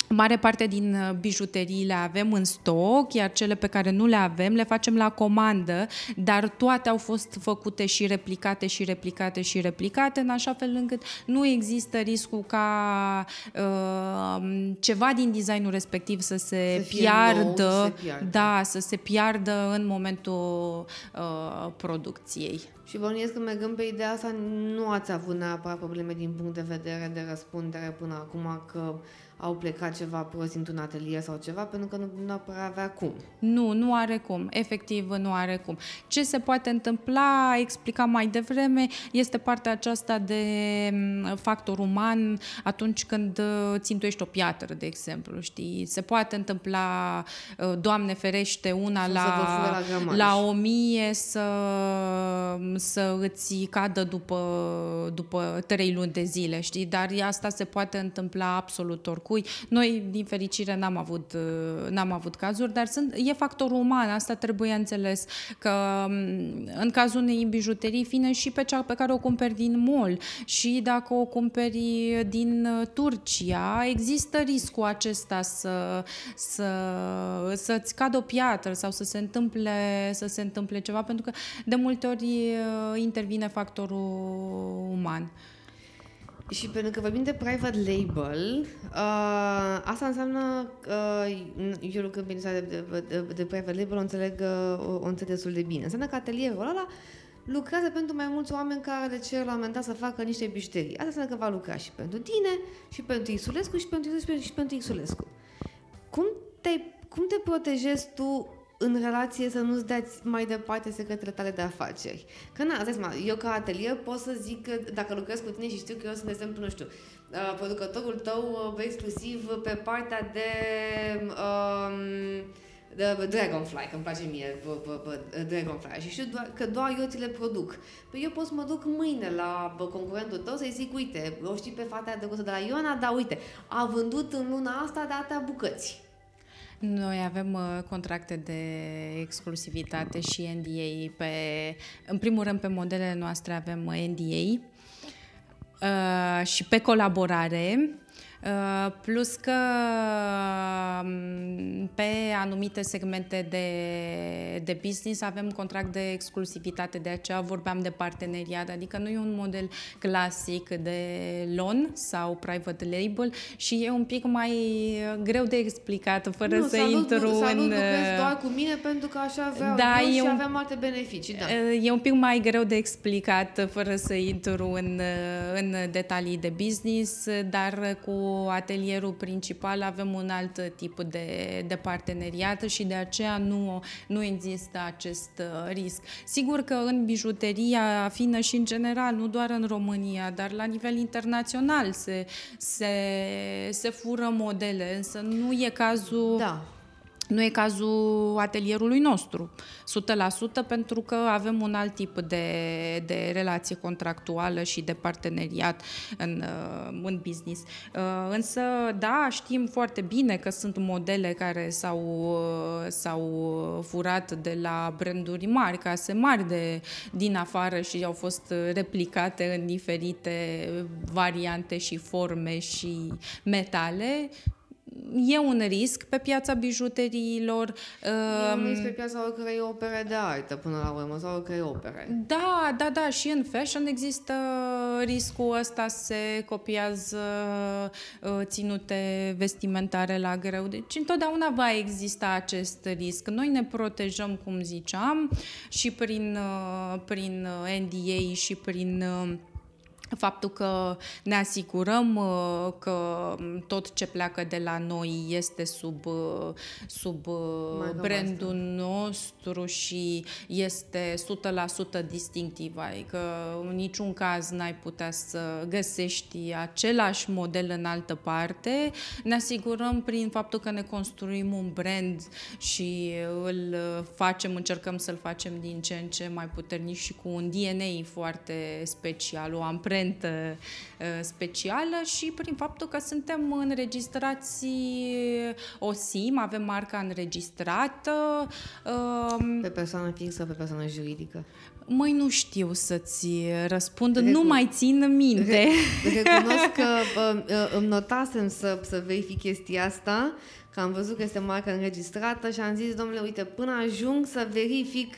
mare parte din bijuterii le avem în stoc, iar cele pe care nu le avem le facem la comandă, dar toate au fost făcute și replicate și replicate și replicate, în așa fel încât nu există riscul ca uh, ceva din designul respectiv să se, să piardă, nou, se piardă. Da, să se piardă în momentul uh, producției. Și bănuiesc că, mergând pe ideea asta, nu ați avut neapărat probleme din punct de vedere de răspundere până acum că au plecat ceva prost într-un atelier sau ceva, pentru că nu, nu avea cum. Nu, nu are cum. Efectiv, nu are cum. Ce se poate întâmpla, explicam mai devreme, este partea aceasta de factor uman atunci când țintuiești o piatră, de exemplu, știi? Se poate întâmpla, Doamne ferește, una la, la, la o mie să, să îți cadă după, după trei luni de zile, știi? Dar asta se poate întâmpla absolut oricum. Cui. Noi, din fericire, n-am avut, n-am avut cazuri, dar sunt, e factorul uman, asta trebuie înțeles, că în cazul unei bijuterii fine și pe cea pe care o cumperi din mall și dacă o cumperi din Turcia, există riscul acesta să, să, să-ți cadă o piatră sau să se întâmple, să se întâmple ceva, pentru că de multe ori intervine factorul uman. Și pentru că vorbim de private label, uh, asta înseamnă, uh, eu lucrând pe niște de, de, de private label, o înțeleg, uh, o înțeleg destul de bine. Înseamnă că atelierul ăla lucrează pentru mai mulți oameni care le cer la un moment dat să facă niște bijuterii. Asta înseamnă că va lucra și pentru tine, și pentru Isulescu, și pentru Isulescu, și pentru Isulescu. Cum te, cum te protejezi tu în relație să nu-ți dați mai departe secretele tale de afaceri? Că na, stai seama, eu ca atelier pot să zic că dacă lucrez cu tine și știu că eu sunt, de exemplu, nu știu, uh, producătorul tău uh, exclusiv pe partea de, um, de Dragonfly, că îmi place mie b- b- b- Dragonfly și știu doar, că doar eu ți le produc. Păi eu pot să mă duc mâine la concurentul tău să-i zic, uite, o știi pe fata aia drăguță de la Iona, dar uite, a vândut în luna asta de atâtea bucăți. Noi avem contracte de exclusivitate și N D A pe, în primul rând pe modelele noastre avem N D A uh, și pe colaborare. Plus că pe anumite segmente de, de business avem contract de exclusivitate, de aceea vorbeam de parteneriat, adică nu e un model clasic de loan sau private label și e un pic mai greu de explicat fără nu, să salut, intru salut, în... Nu, lucrez doar cu mine pentru că așa aveam da, și un, aveam alte beneficii. Da. E un pic mai greu de explicat fără să intru în, în detalii de business, dar cu atelierul principal avem un alt tip de, de parteneriat și de aceea nu, nu există acest risc. Sigur că în bijuteria fină și în general, nu doar în România, dar la nivel internațional se, se, se fură modele, însă nu e cazul... Da. Nu e cazul atelierului nostru, o sută la sută, pentru că avem un alt tip de, de relație contractuală și de parteneriat în, în business. Însă, da, știm foarte bine că sunt modele care s-au, s-au furat de la branduri mari, case mari de, din afară și au fost replicate în diferite variante și forme și metale. E un risc pe piața bijuteriilor. E un risc pe piața oricărei opere de artă, până la urmă, sau oricărei opere. Da, da, da, și în fashion există riscul ăsta, se copiază ținute vestimentare la greu. Deci întotdeauna va exista acest risc. Noi ne protejăm, cum ziceam, și prin, prin N D A și prin faptul că ne asigurăm că tot ce pleacă de la noi este sub, sub brandul nostru și este o sută la sută distinctiv, adică în niciun caz n-ai putea să găsești același model în altă parte. Ne asigurăm prin faptul că ne construim un brand și îl facem, încercăm să-l facem din ce în ce mai puternic și cu un D N A foarte special, o amprentă specială și prin faptul că suntem înregistrați O S I M, avem marca înregistrată. Pe persoană fixă, pe persoană juridică? Măi, nu știu să-ți răspund, Recun... nu mai țin minte. Recunosc că îmi notasem să, să verific chestia asta, că am văzut că este marca înregistrată și am zis, domnule, uite, până ajung să verific,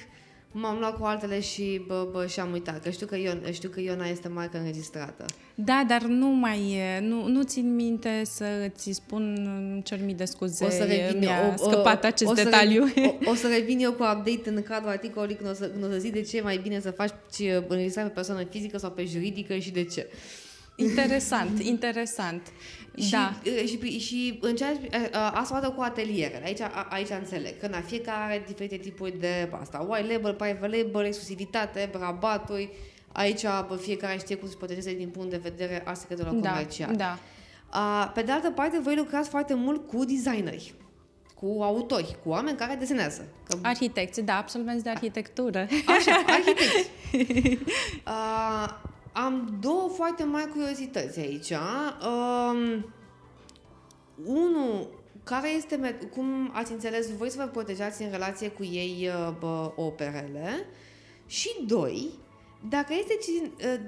m-am luat cu altele și, bă, bă, și am uitat, că știu că, Ion, știu că Iona este marca înregistrată. Da, dar nu mai nu, nu țin minte să-ți spun, cer mii de scuze, o să revin, mi-a o, scăpat o, acest o detaliu. Revin, o, o să revin eu cu update în cadrul articolului când o să, când o să zic de ce e mai bine să faci înregistrare pe persoană fizică sau pe juridică și de ce. Interesant, interesant. Și, da. și, și în ceea ce asta o dată cu atelierele, aici, a, aici înțeleg că na, fiecare are diferite tipuri de asta, white label, private label, exclusivitate, rabaturi, aici fiecare știe cum se protejeze din punct de vedere a secretelor comerciale. Da, da. Pe de altă parte, voi lucrați foarte mult cu designeri, cu autori, cu oameni care desenează. Că... Arhitecți, da, absolvenți de arhitectură. Așa, arhitecți. A, Am două foarte mari curiozități aici. Um, Unul, care este, cum ați înțeles voi să vă protejați în relație cu ei bă, operele? Și doi, dacă este,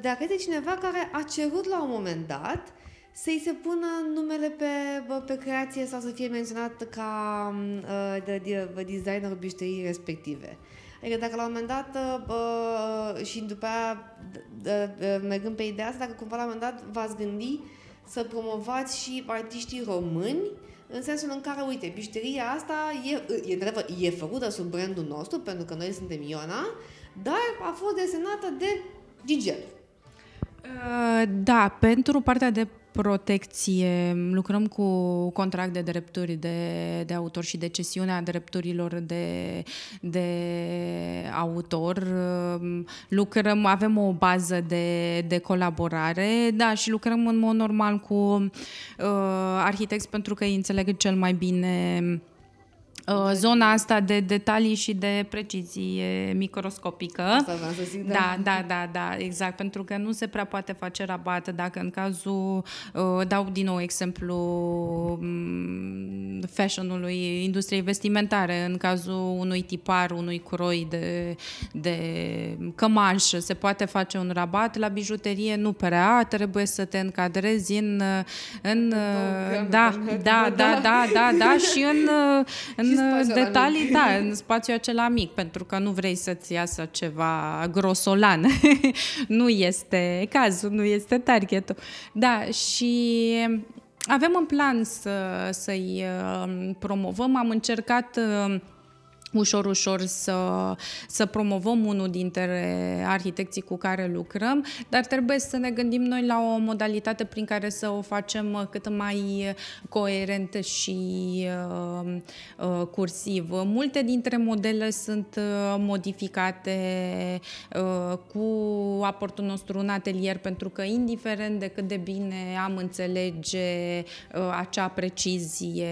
dacă este cineva care a cerut la un moment dat să-i se pună numele pe, bă, pe creație sau să fie menționat ca uh, de, de designer bișterii respective. Adică dacă la un moment dat uh, și după aia uh, mergând pe ideea asta, dacă cumva la un moment dat v-ați gândi să promovați și artiștii români, în sensul în care, uite, bișteria asta e, e, e făcută sub brandul nostru, pentru că noi suntem Iona, dar a fost desenată de Gigel. Uh, da, pentru partea de protecție lucrăm cu contract de drepturi de, de autor și de cesiunea drepturilor de, de autor. Lucrăm, avem o bază de, de colaborare, da, și lucrăm în mod normal cu uh, arhitecți pentru că îi înțeleg cel mai bine zona asta de detalii și de precizie microscopică. Asta vreau să zic, da. Da, da, da, da, exact, pentru că nu se prea poate face rabat dacă în cazul, dau din nou exemplu fashion-ului, industriei vestimentare, în cazul unui tipar, unui croi de, de cămaș, se poate face un rabat, la bijuterie nu prea, trebuie să te încadrezi în... în da, da, da, da, da, da, și în... în detalii, mic. Da, în spațiul acela mic, pentru că nu vrei să-ți iasă ceva grosolan. Nu este cazul, nu este targetul. Da, și avem în plan să, să-i promovăm. Am încercat ușor, ușor să, să promovăm unul dintre arhitecții cu care lucrăm, dar trebuie să ne gândim noi la o modalitate prin care să o facem cât mai coerent și uh, uh, cursiv. Multe dintre modele sunt modificate uh, cu aportul nostru în atelier, pentru că indiferent de cât de bine am înțelege uh, acea precizie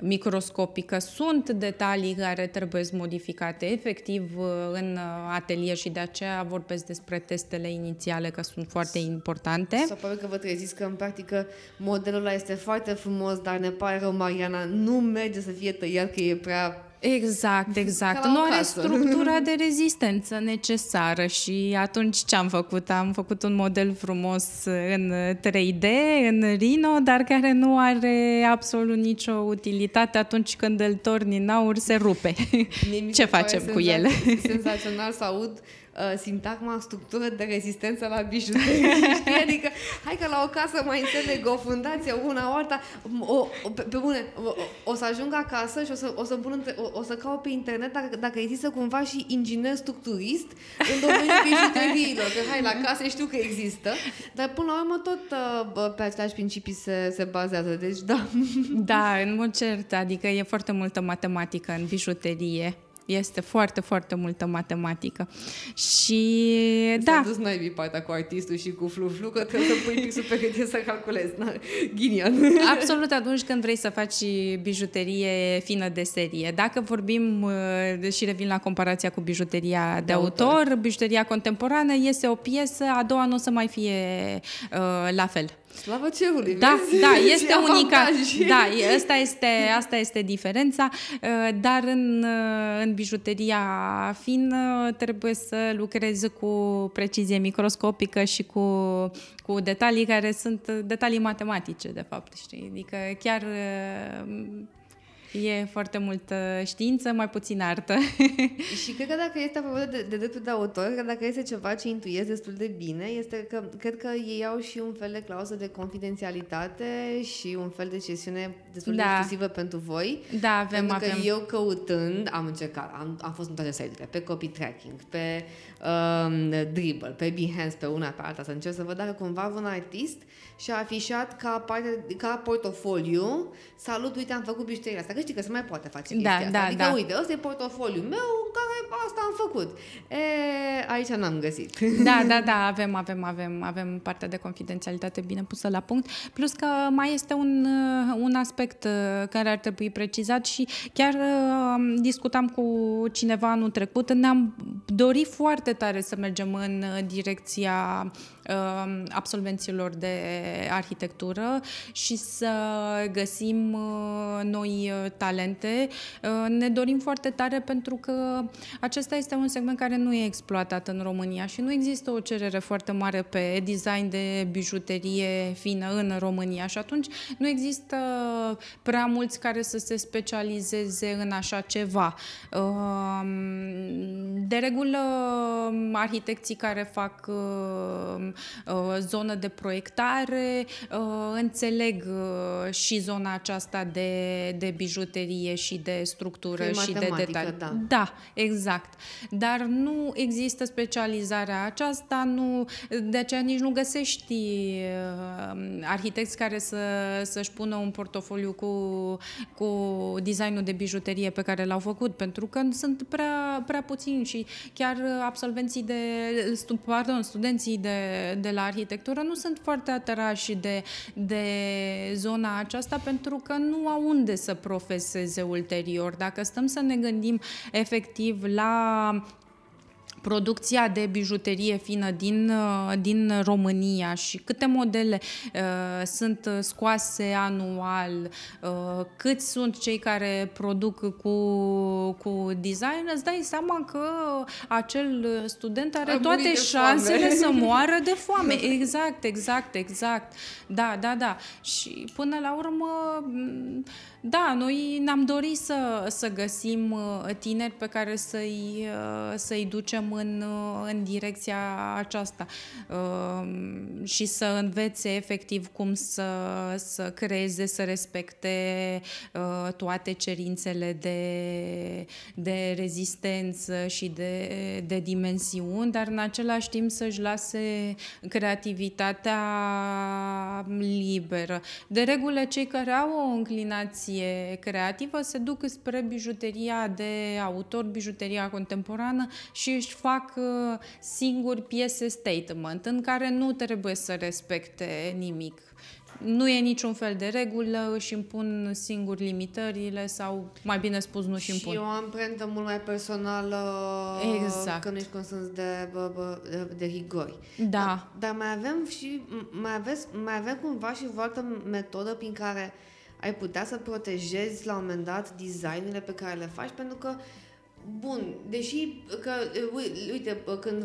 microscopică, sunt detalii care trebuie modificate efectiv în atelier și de aceea vorbesc despre testele inițiale, că sunt foarte importante. S-a părut că vă treziți că în practică modelul ăla este foarte frumos, dar ne pare rău, Mariana, nu merge să fie tăiat că e prea... Exact, exact. Nu are structura de rezistență necesară și atunci ce am făcut? Am făcut un model frumos în trei D, în Rhino, dar care nu are absolut nicio utilitate atunci când îl torni în aur, se rupe. Mie ce facem cu el? Senzațional să aud uh, sintagma structură de rezistență la bijuterii, știi? Adică, hai că la o casă mai înțeleg o fundație, una, alta, o, o, pe, pe bune, o, o, o să ajung acasă și o să, o să, pun între, o, o să caut pe internet dacă, dacă există cumva și inginer structurist în domeniul bijuteriilor, că hai, la casă știu că există, dar până la urmă tot uh, pe aceleași principii se, se bazează, deci da. Da, în mod cert, adică e foarte multă matematică în bijuterie. Este foarte, foarte multă matematică. Și s-a da. dus naibii partea cu artistul și cu flu-flu, că trebuie să pui pixul pe hârtie să calculezi. Ghinian. Absolut, atunci când vrei să faci bijuterie fină de serie. Dacă vorbim, și revin la comparația cu bijuteria de, de autor, autor, bijuteria contemporană este o piesă, a doua nu o să mai fie uh, la fel. Slavă cerului, da, vezi? Da, este unica. Da, asta este, asta este diferența, dar în, în bijuteria fină trebuie să lucrezi cu precizie microscopică și cu, cu detalii care sunt detalii matematice, de fapt, știi? Adică chiar e foarte multă știință, mai puțin artă. Și cred că dacă este apropo de, de dreptul de autor, că dacă este ceva ce intuiesc destul de bine, este că cred că ei au și un fel de clauză de confidențialitate și un fel de cesiune destul da. de exclusivă pentru voi. Da, avem, pentru că avem. Eu căutând, am încercat, am, am fost în toate site-urile, pe copy tracking, pe um, Dribble, pe Behance, pe una, pe alta, să încerc să văd dacă cumva un artist și-a afișat ca, parte, ca portofoliu, salut, uite, am făcut bijuteria asta, că știi că se mai poate face chestia da, asta. Da, adică, da. uite, ăsta e portofoliul meu în care asta am făcut. E, aici n-am găsit. Da, da, da, avem, avem, avem, avem partea de confidențialitate bine pusă la punct, plus că mai este un, un aspect care ar trebui precizat și chiar discutam cu cineva anul trecut, ne-am dorit foarte tare să mergem în direcția absolvenților de arhitectură și să găsim noi talente. Ne dorim foarte tare pentru că acesta este un segment care nu e exploatat în România și nu există o cerere foarte mare pe design de bijuterie fină în România și atunci nu există prea mulți care să se specializeze în așa ceva. De regulă, arhitecții care fac zonă de proiectare înțeleg și zona aceasta de, de bijuterie și de structură e și de detalii. Da. Da, exact. Dar nu există specializarea aceasta, nu, de aceea nici nu găsești arhitecți care să, să-și pună un portofoliu cu, cu designul de bijuterie pe care l-au făcut, pentru că sunt prea, prea puțini și chiar absolvenții de, pardon, studenții de de la arhitectură nu sunt foarte aterași de, de zona aceasta pentru că nu au unde să profeseze ulterior. Dacă stăm să ne gândim efectiv la producția de bijuterie fină din, din România și câte modele uh, sunt scoase anual, uh, câți sunt cei care produc cu, cu design, îți dai seama că acel student are a toate șansele să moară de foame. Exact, exact, exact. Da, da, da. Și până la urmă, da, noi ne-am dorit să, să găsim tineri pe care să-i, să-i ducem în, în direcția aceasta și să învețe efectiv cum să, să creeze, să respecte toate cerințele de, de rezistență și de, de dimensiuni, dar în același timp să-și lase creativitatea liberă. De regulă, cei care au o înclinație creativă se duc spre bijuteria de autor, bijuteria contemporană și își fac singuri piese statement în care nu trebuie să respecte nimic. Nu e niciun fel de regulă, își impun singur limitările sau, mai bine spus, nu își impun. Și o amprentă mult mai personală, exact. Că nu ești consens de, de, de rigori. Da. Dar, dar mai avem și, mai aveți, mai avem cumva și o altă metodă prin care ai putea să protejezi la un moment dat designurile pe care le faci, pentru că bun, deși că, uite, când,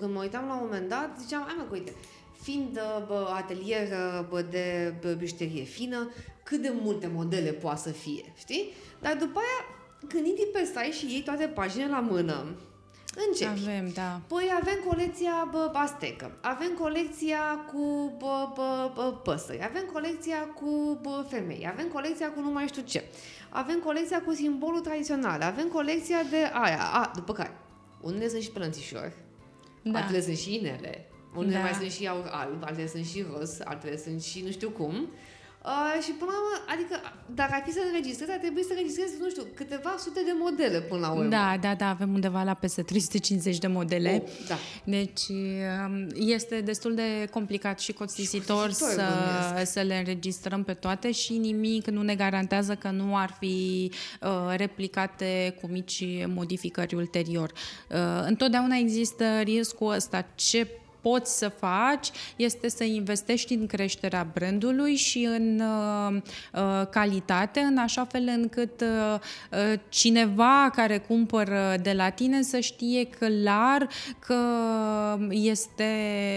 când mă uitam la un moment dat, ziceam, hai mă, că uite, fiind bă, atelier bă, de bă, bijuterie fină, cât de multe modele poate să fie, știi? Dar după aia, când intri pe site și iei toate paginile la mână, începi. Avem, da. Păi avem colecția bă, astecă, avem colecția cu bă, bă, bă, păsări, avem colecția cu bă, femei, avem colecția cu nu mai știu ce, avem colecția cu simbolul tradițional, avem colecția de aia. A, după care, unele sunt și plănțișori, da. Altele sunt și inele, unele da. Mai sunt și aur alb, altele sunt și roz, altele sunt și nu știu cum. Uh, și până la urmă, adică, dacă ai fi să registrezi, ar trebui să registrezi, nu știu, câteva sute de modele până la urmă. Da, da, da, avem undeva la peste trei sute cincizeci de modele. Uh, da. Deci este destul de complicat și costisitor să, să le înregistrăm pe toate și nimic nu ne garantează că nu ar fi uh, replicate cu mici modificări ulterior. Uh, întotdeauna există riscul ăsta. Ce poți să faci este să investești în creșterea brandului și în uh, calitate, în așa fel încât uh, cineva care cumpără de la tine să știe clar că este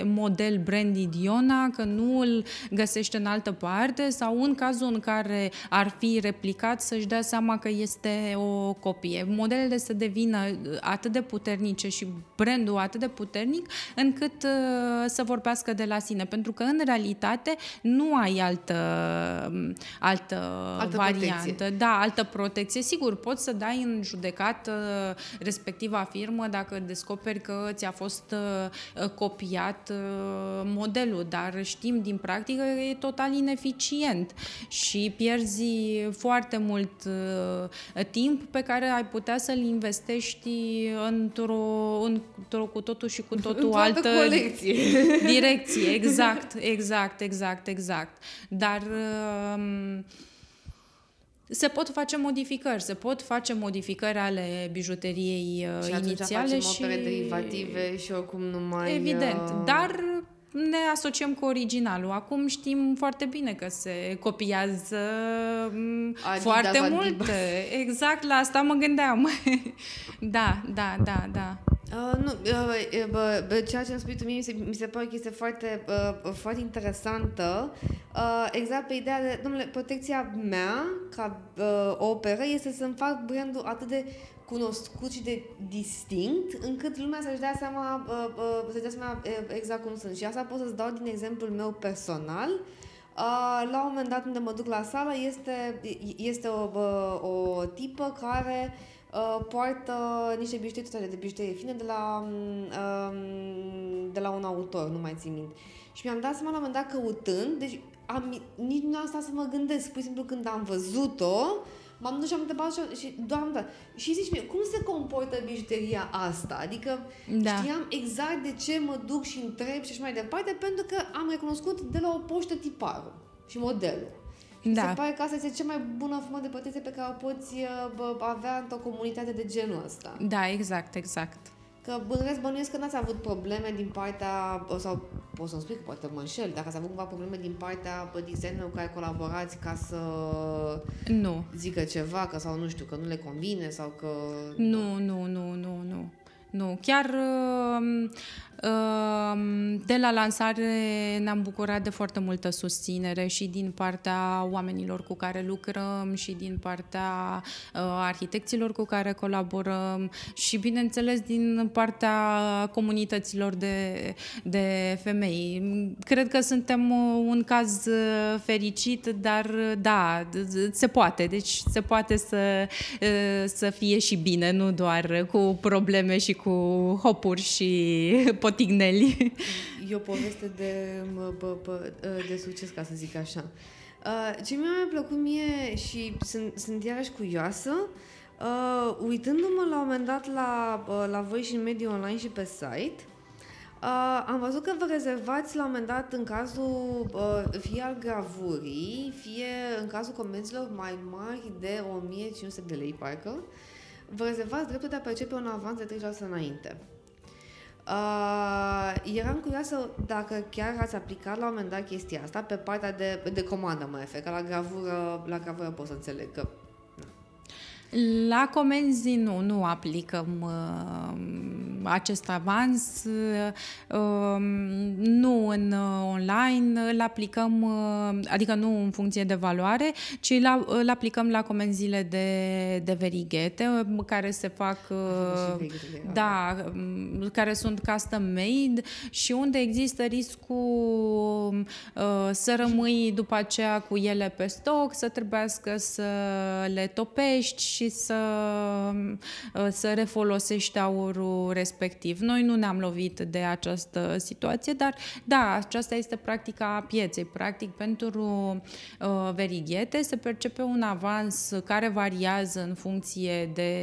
model branded Iona, că nu îl găsește în altă parte sau în cazul în care ar fi replicat să-și dea seama că este o copie. Modelele să devină atât de puternice și brandul atât de puternic încât să vorbească de la sine, pentru că în realitate nu ai altă altă, altă variantă, protecție. Da, altă protecție. Sigur, poți să dai în judecat respectiva firmă dacă descoperi că ți-a fost copiat modelul, dar știm din practică că e total ineficient și pierzi foarte mult timp pe care ai putea să-l investești într-o, într-o cu totul și cu totul altă colecție. Direcție, exact, exact, exact, exact. Dar um, se pot face modificări, se pot face modificări ale bijuteriei uh, și inițiale și facem opere derivative și oricum nu mai... Evident, uh... dar ne asociem cu originalul. Acum știm foarte bine că se copiază Adidas, foarte Adidas. multe. Exact, la asta mă gândeam. Da, da, da, da. Uh, nu, uh, bă, bă, ceea ce am spus tu mie mi se, mi se pare o chestie foarte, uh, foarte interesantă, uh, exact pe ideea de, domnule, protecția mea ca uh, operă este să-mi fac brandul atât de cunoscut și de distinct încât lumea să-și dea seama, uh, uh, să-și dea seama exact cum sunt. Și asta pot să-ți dau din exemplul meu personal. Uh, la un moment dat unde mă duc la sală este, este o, uh, o tipă care Uh, poartă niște bijuterii de bijuterii fine de la, uh, de la un autor, nu mai țin minte. Și mi-am dat seama la un moment dat căutând, deci am, nici nu am stat să mă gândesc, pur și simplu când am văzut-o, m-am dus și am întrebat și, și doar am dat. Și zici mie, cum se comportă bijuteria asta? Adică da. Știam exact de ce mă duc și întreb și așa mai departe, pentru că am recunoscut de la o poștă tiparul și modelul. Da. Se pare că asta este cea mai bună formă de protecție pe care o poți bă, avea într-o comunitate de genul ăsta. Da, exact, exact. Că în rest bănuiesc că n-ați avut probleme din partea, sau pot să-mi spui că poate mă înșel, dacă ați avut cumva probleme din partea designerilor cu care colaborați ca să nu. zică ceva, că sau nu știu, că nu le convine sau că... Nu, nu, nu, nu, nu. Nu, chiar de la lansare ne-am bucurat de foarte multă susținere și din partea oamenilor cu care lucrăm și din partea arhitecților cu care colaborăm și, bineînțeles, din partea comunităților de, de femei. Cred că suntem un caz fericit, dar da, se poate. Deci se poate să, să fie și bine, nu doar cu probleme și cu hopuri și potigneli. E o poveste de, de succes, ca să zic așa. Ce mi-a plăcut mie și sunt, sunt iarăși curioasă, uitându-mă la un moment dat la, la voi și în mediul online și pe site, am văzut că vă rezervați la un moment dat în cazul fie al gravurii, fie în cazul comenzilor mai mari de o mie cinci sute de lei, parcă, vă rezervați dreptul de a percepe un avans de treizeci la sută înainte. Uh, eram curioasă dacă chiar ați aplicat la un moment dat chestia asta pe partea de, de comandă, mă refer, că la gravură, la gravură pot să înțeleg că... La comenzi nu, nu aplicăm... Uh... acest avans nu în online, îl aplicăm, adică nu în funcție de valoare, ci îl aplicăm la comenzile de, de verighete care se fac, da, care sunt custom made și unde există riscul să rămâi după aceea cu ele pe stoc, să trebuiască să le topești și să, să refolosești aurul respectiv. Noi nu ne-am lovit de această situație, dar da, aceasta este practica pieței. Practic, pentru uh, verighete se percepe un avans care variază în funcție de...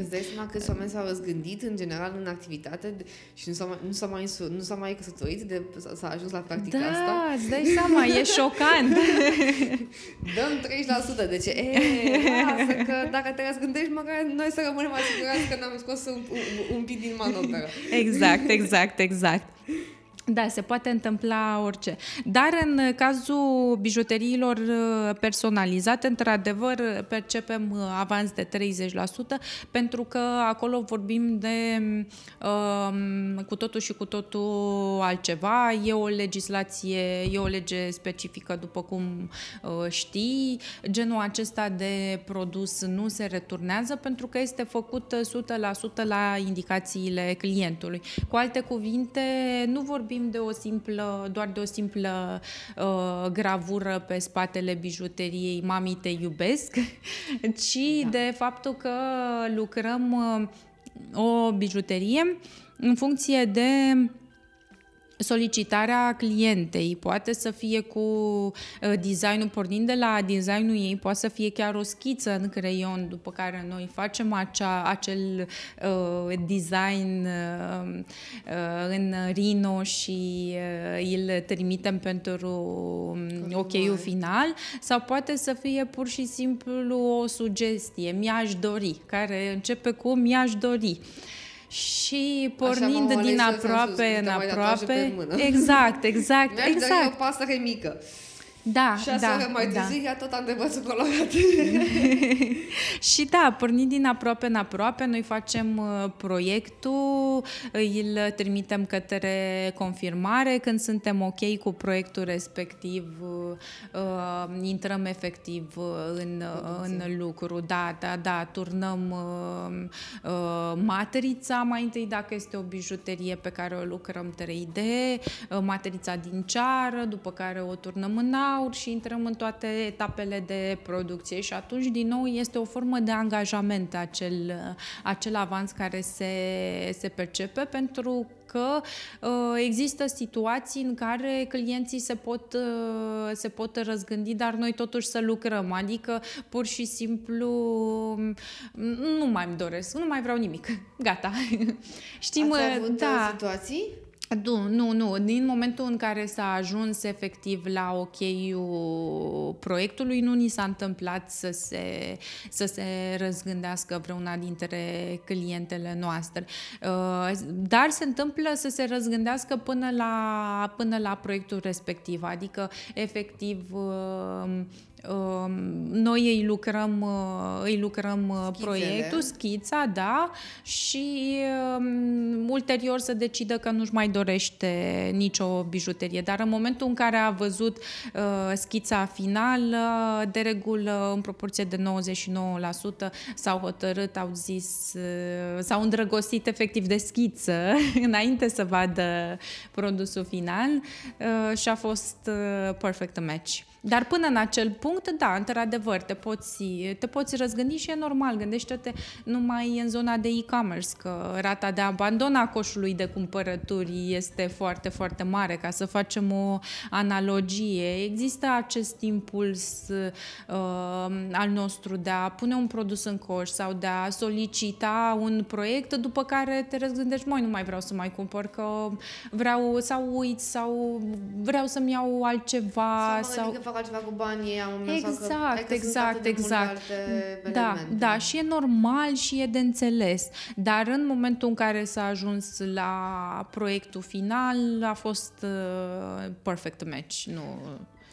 Îți dai seama câți oameni s-au răzgândit în general în activitate și nu s-a mai, nu s-a mai, nu s-a mai căsătorit de s-a, s-a ajuns la practica da, asta. Da, îți dai seama, e șocant. Dăm treizeci la sută, deci e, lasă că dacă te răzgândești, măcar noi să rămânem asigurați că n-am scos un, un, un pic din manoperă. Exact, exact, exact. Da, se poate întâmpla orice. Dar în cazul bijuteriilor personalizate, într-adevăr, percepem avans de treizeci la sută, pentru că acolo vorbim de um, cu totul și cu totul altceva. E o legislație, e o lege specifică, după cum uh, știi. Genul acesta de produs nu se returnează pentru că este făcut o sută la sută la indicațiile clientului. Cu alte cuvinte, nu vorbim de o simplă, doar de o simplă uh, gravură pe spatele bijuteriei "Mami, te iubesc", ci da. de faptul că lucrăm uh, o bijuterie în funcție de solicitarea clientei. Poate să fie cu designul, pornind de la designul ei, poate să fie chiar o schiță în creion, după care noi facem acea, acel uh, design uh, uh, în Rhino și uh, îl trimitem pentru ok-ul final, sau poate să fie pur și simplu o sugestie, "mi-aș dori", care începe cu "mi-aș dori". Și pornind Așa, din aproape în aproape, exact, exact, Mi-aș exact. Mi-aș dori o pasăre mică. Da, și asta da, mai da. Zi, ea tot am debățul colorat. Și da, pornind din aproape în aproape, noi facem proiectul, îl trimitem către confirmare. Când suntem ok cu proiectul respectiv, uh, intrăm efectiv în, în lucru. Da, da, da, turnăm uh, uh, matrița mai întâi, dacă este o bijuterie pe care o lucrăm trei D, uh, matrița din ceară, după care o turnăm în și intrăm în toate etapele de producție și atunci, din nou, este o formă de angajament acel, acel avans care se, se percepe, pentru că uh, există situații în care clienții se pot, uh, se pot răzgândi, dar noi totuși să lucrăm, adică pur și simplu nu mai îmi doresc, nu mai vreau nimic, gata. Știm, ați avut da. situații? Nu, nu, nu. Din momentul în care s-a ajuns efectiv la ok-ul proiectului, nu ni s-a întâmplat să se, să se răzgândească vreuna dintre clientele noastre. Dar se întâmplă să se răzgândească până la, până la proiectul respectiv. Adică, efectiv, noi îi lucrăm, îi lucrăm proiectul, schița, da, și um, ulterior să decidă că nu-și mai dorește nicio bijuterie. Dar în momentul în care a văzut uh, schița finală, de regulă, în proporție de nouăzeci și nouă la sută, s-au hotărât, au zis, uh, s-au îndrăgostit efectiv de schiță înainte să vadă produsul final uh, și a fost uh, perfect match. Dar până în acel punct, da, într-adevăr, te poți, te poți răzgândi și e normal. Gândește-te numai în zona de e-commerce, că rata de abandon a coșului de cumpărături este foarte, foarte mare. Ca să facem o analogie, există acest impuls uh, al nostru de a pune un produs în coș sau de a solicita un proiect, după care te răzgândești, măi, nu mai vreau să mai cumpăr, că vreau sau uit sau vreau să-mi iau altceva. Sau ceva cu banii ei, am exact, că, exact, exact. Da, da, și e normal și e de înțeles. Dar în momentul în care s-a ajuns la proiectul final, a fost uh, perfect match. Nu.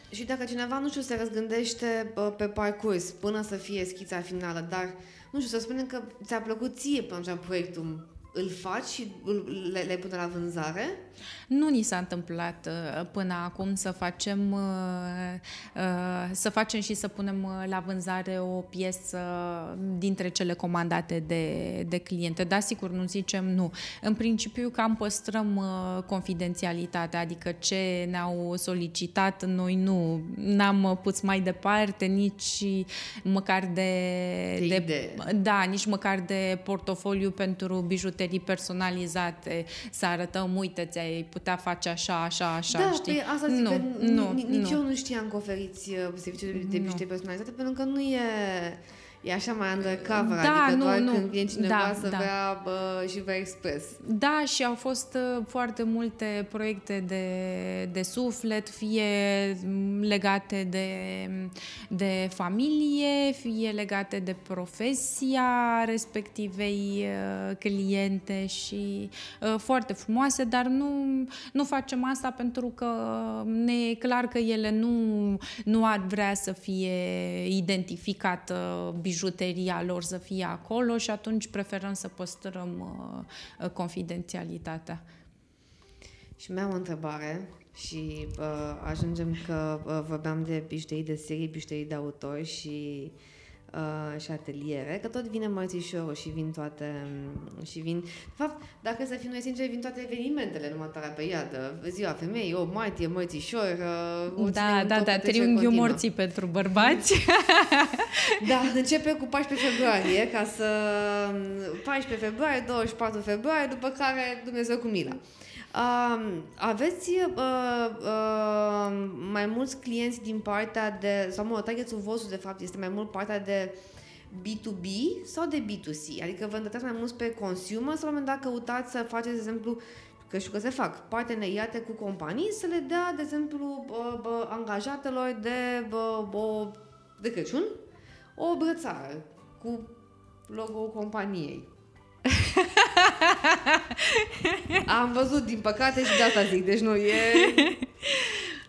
Și dacă cineva, nu știu, se răzgândește pe parcurs până să fie schița finală, dar, nu știu, să spunem că ți-a plăcut ție, până la proiectul îl faci și le, le pune la vânzare? Nu ni s-a întâmplat până acum să facem, să facem și să punem la vânzare o piesă dintre cele comandate de, de cliente. Da, sigur, nu zicem nu. În principiu cam păstrăm confidențialitatea, adică ce ne-au solicitat noi nu n-am pus mai departe, nici măcar de... de, de da, nici măcar de portofoliu pentru bijuterii personalizate, să arătăm, uite, ți-ai putea face așa, așa, așa, da, știi? Da, asta zic, nu, că nu, nici nu. Eu nu știam că oferiți serviciul de, de bijuterii personalizate, pentru că nu e... E așa mai undercover, da, adică nu, doar nu. Când vine cineva da, să da. vrea uh, și vrea expres. Da, și au fost uh, foarte multe proiecte de, de suflet, fie legate de, de familie, fie legate de profesia respectivei uh, cliente și uh, foarte frumoase, dar nu, nu facem asta pentru că ne e clar că ele nu, nu ar vrea să fie identificată uh, bijuteria lor să fie acolo și atunci preferăm să păstrăm uh, confidențialitatea. Și mi-am o întrebare și uh, ajungem că uh, vorbeam de bijuterii de serie, bijuterii de autor și, uh, și ateliere, că tot vine mărțișorul și vin toate și vin, de fapt, dacă să fim noi sinceri, vin toate evenimentele în următoarea perioadă, ziua femeii, opt martie, mărțișor, uh, da, da, da, triunghiul morții pentru bărbați. Da, începe cu paisprezece februarie, ca să... paisprezece februarie, douăzeci și patru februarie, după care Dumnezeu cu mila. Uh, aveți uh, uh, mai mulți clienți din partea de... Sau mă, targetul vostru, de fapt, este mai mult partea de B to B sau de B to C? Adică vă îndreptați mai mult pe consumer sau la un moment dat căutați să faceți, de exemplu, că știu că se fac parteneriate cu companii, să le dea, de exemplu, bă, bă, angajatelor de, bă, bă, de Crăciun o brățară cu logo-ul companiei. Am văzut, din păcate, și de asta zic, deci nu e...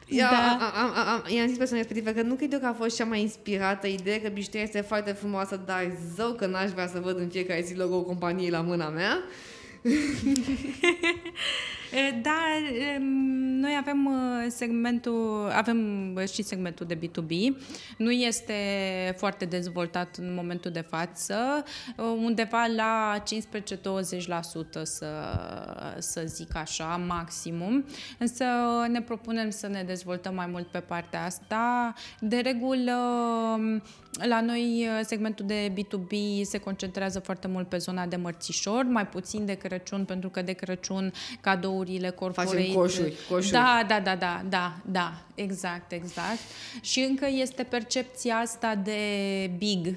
Eu, da. am, am, am, i-am zis persoanei respectivă că nu cred eu că a fost cea mai inspirată idee, că bijuteria este foarte frumoasă, dar zău că n-aș vrea să văd în fiecare zi logo-ul companiei la mâna mea. Da, noi avem segmentul, avem și segmentul de B to B. Nu este foarte dezvoltat în momentul de față, undeva la cincisprezece-douăzeci la sută să, să zic așa, maximum. Însă ne propunem să ne dezvoltăm mai mult pe partea asta. De regulă, la noi segmentul de B to B se concentrează foarte mult pe zona de mărțișor, mai puțin de Crăciun, pentru că de Crăciun cadourile corporate... Facem coșuri, coșuri. Da, da, da, da, da, da, exact, exact. Și încă este percepția asta de big.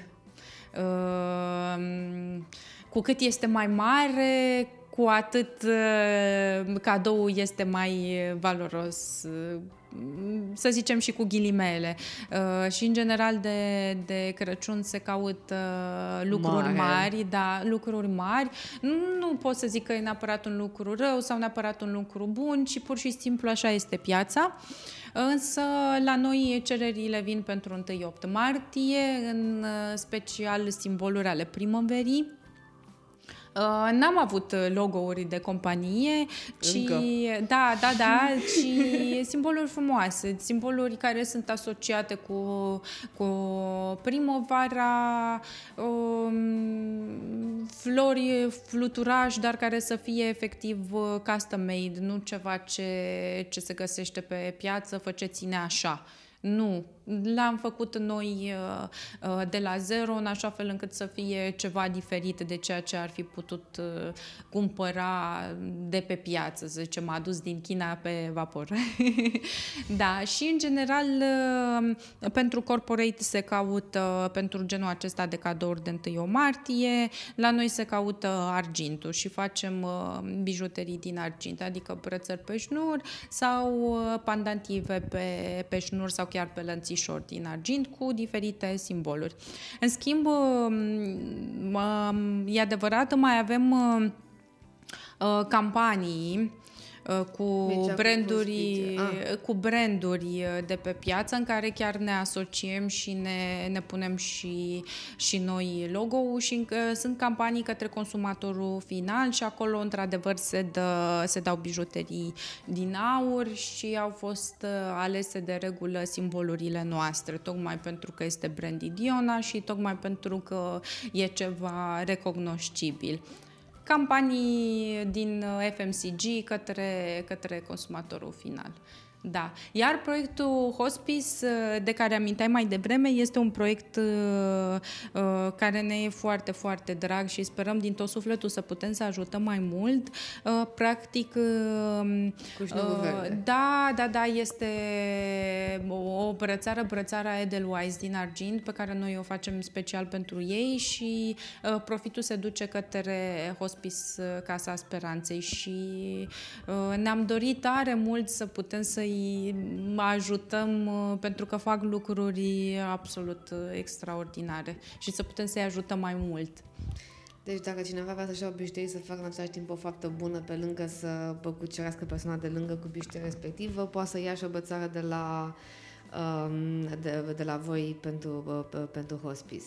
Cu cât este mai mare, cu atât cadoul este mai valoros, să zicem și cu ghilimele. Uh, și în general de, de Crăciun se caută uh, lucruri mare. mari, da, lucruri mari. Nu, nu pot să zic că e neapărat un lucru rău sau neapărat un lucru bun, ci pur și simplu așa este piața. Însă la noi cererile vin pentru unu opt martie, în special simboluri ale primăverii. N-am avut logo-uri de companie, ci, Încă. da, da, da, ci simboluri frumoase, simboluri care sunt asociate cu, cu primăvara, um, flori, fluturași, dar care să fie efectiv custom-made, nu ceva ce, ce se găsește pe piață, faceți-ne așa. Nu, l-am făcut noi de la zero, în așa fel încât să fie ceva diferit de ceea ce ar fi putut cumpăra de pe piață, să zicem, adus din China pe vapor. Da, și în general pentru corporate se caută, pentru genul acesta de cadouri de unu martie, la noi se caută argintul și facem bijuterii din argint, adică brățări pe șnur sau pandantive pe, pe șnur sau chiar pe lănțișor din argint cu diferite simboluri. În schimb, e adevărat, mai avem campanii cu branduri, ah. cu branduri de pe piață în care chiar ne asociem și ne, ne punem și, și noi logo-ul și uh, sunt campanii către consumatorul final și acolo într-adevăr se, dă, se dau bijuterii din aur și au fost uh, alese de regulă simbolurile noastre, tocmai pentru că este branded Iona și tocmai pentru că e ceva recognoscibil. Campanii din F M C G către, către consumatorul final. Da. Iar proiectul Hospice, de care aminteai mai devreme, este un proiect uh, care ne e foarte, foarte drag și sperăm din tot sufletul să putem să ajutăm mai mult. Uh, practic, uh, uh, da, da, da, este o brățară, brățara Edelweiss din argint, pe care noi o facem special pentru ei și uh, profitul se duce către Hospice Casa Speranței și uh, ne-am dorit tare mult să putem să îi ajutăm pentru că fac lucruri absolut extraordinare și să putem să-i ajutăm mai mult. Deci dacă cineva vrea să-și ia o bijuterie să facă în același timp o faptă bună pe lângă să păcucerească persoana de lângă cu bijuteria respectivă, poate să ia și o bățară de la, de, de la voi pentru, pentru hospice.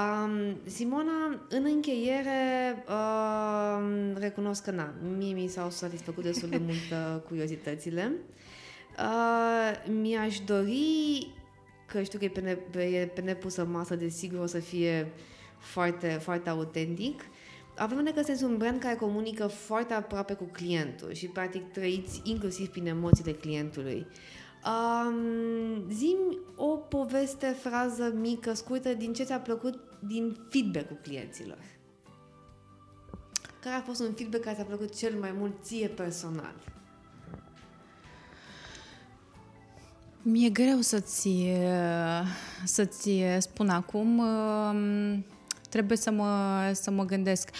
Um, Simona, în încheiere, um, recunosc că na, mie mi s-au satisfăcut destul de mult curiozitățile. Uh, mi-aș dori, că știu că e pe, ne, e pe nepusă masă, desigur o să fie foarte, foarte autentic. Avem de că sunteți un brand care comunică foarte aproape cu clientul și practic trăiți inclusiv prin emoțiile clientului. Um, zi-mi o poveste, frază mică, scurtă, din ce ți-a plăcut din feedback-ul clienților. Care a fost un feedback care ți-a plăcut cel mai mult ție personal? Mi-e greu să-ți, să-ți spun acum. Trebuie să mă, să mă gândesc.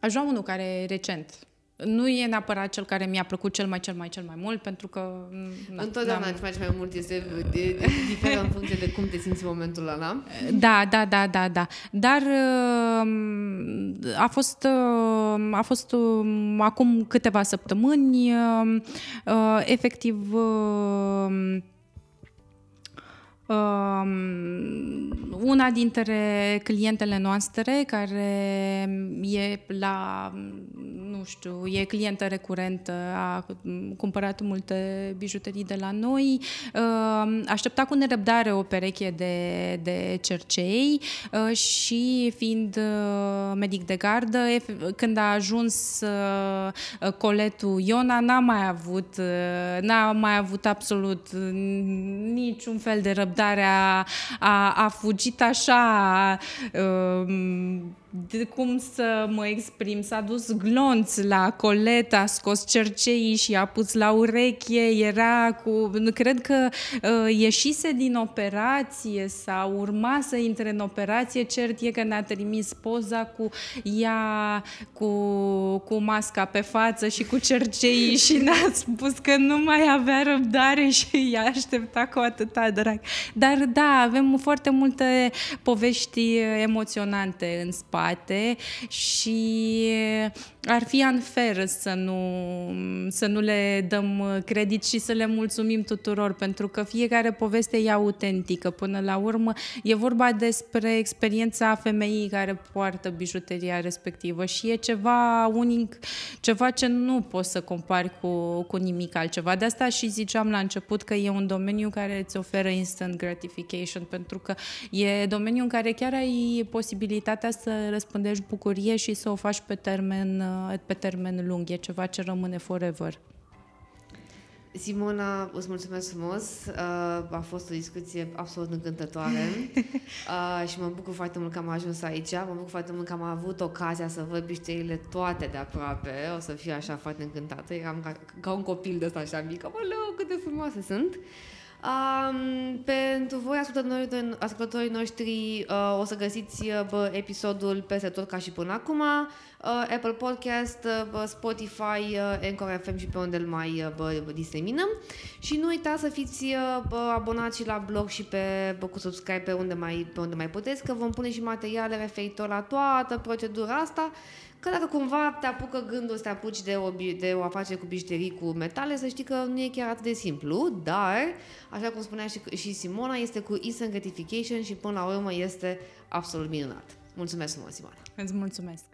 Aș lua unul care e recent. Nu e neapărat cel care mi-a plăcut cel mai, cel mai, cel mai mult, pentru că... Na, întotdeauna îți faci mai mult, este diferă în funcție de cum te simți în momentul ăla. Da, da, da, da, da. Dar a fost, a fost acum câteva săptămâni, efectiv... Una dintre clientele noastre care e la, nu știu, e clientă recurentă, a cumpărat multe bijuterii de la noi, aștepta cu nerăbdare o pereche de, de cercei și fiind medic de gardă, când a ajuns coletul Iona, n-a mai avut, n-a mai avut absolut niciun fel de răbdare. A, a, a fugit așa a, de cum să mă exprim, s-a dus glonț la colet, a scos cerceii și a pus la ureche, era cu, cred că uh, ieșise din operație sau urma să intre în operație, cert e că ne-a trimis poza cu ea cu, cu masca pe față și cu cerceii și ne-a spus că nu mai avea răbdare și ea aștepta cu atâta drag. Dar da, avem foarte multe povești emoționante în spate și ar fi unfair să nu, să nu le dăm credit și să le mulțumim tuturor, pentru că fiecare poveste e autentică. Până la urmă e vorba despre experiența femeii care poartă bijuteria respectivă și e ceva unic, ceva ce nu poți să compari cu, cu nimic altceva. De asta și ziceam la început că e un domeniu care îți oferă instant gratification, pentru că e domeniu în care chiar ai posibilitatea să răspândești bucurie și să o faci pe termen, pe termen lung. E ceva ce rămâne forever. Simona, îți mulțumesc frumos. A fost o discuție absolut încântătoare și mă bucur foarte mult că am ajuns aici. Mă bucur foarte mult că am avut ocazia să văd bijuteriile toate de aproape. O să fiu așa foarte încântată. Eram ca, ca un copil de ăsta așa mică. Mălău, cât de frumoase sunt! Um, pentru voi, ascultătorii noștri, uh, o să găsiți uh, episodul peste tot ca și până acum, uh, Apple Podcast, uh, Spotify, uh, Anchor F M și pe unde îl mai uh, diseminăm. Și nu uitați să fiți uh, abonați și la blog și pe, uh, cu subscribe pe unde, mai, pe unde mai puteți, că vom pune și materiale referitor la toată procedura asta, că dacă cumva te apucă gândul să te apuci de o, de o afacere cu bijuterii, cu metale, să știi că nu e chiar atât de simplu, dar, așa cum spunea și, și Simona, este cu instant gratification și până la urmă este absolut minunat. Mulțumesc frumos, Simona! Îți mulțumesc!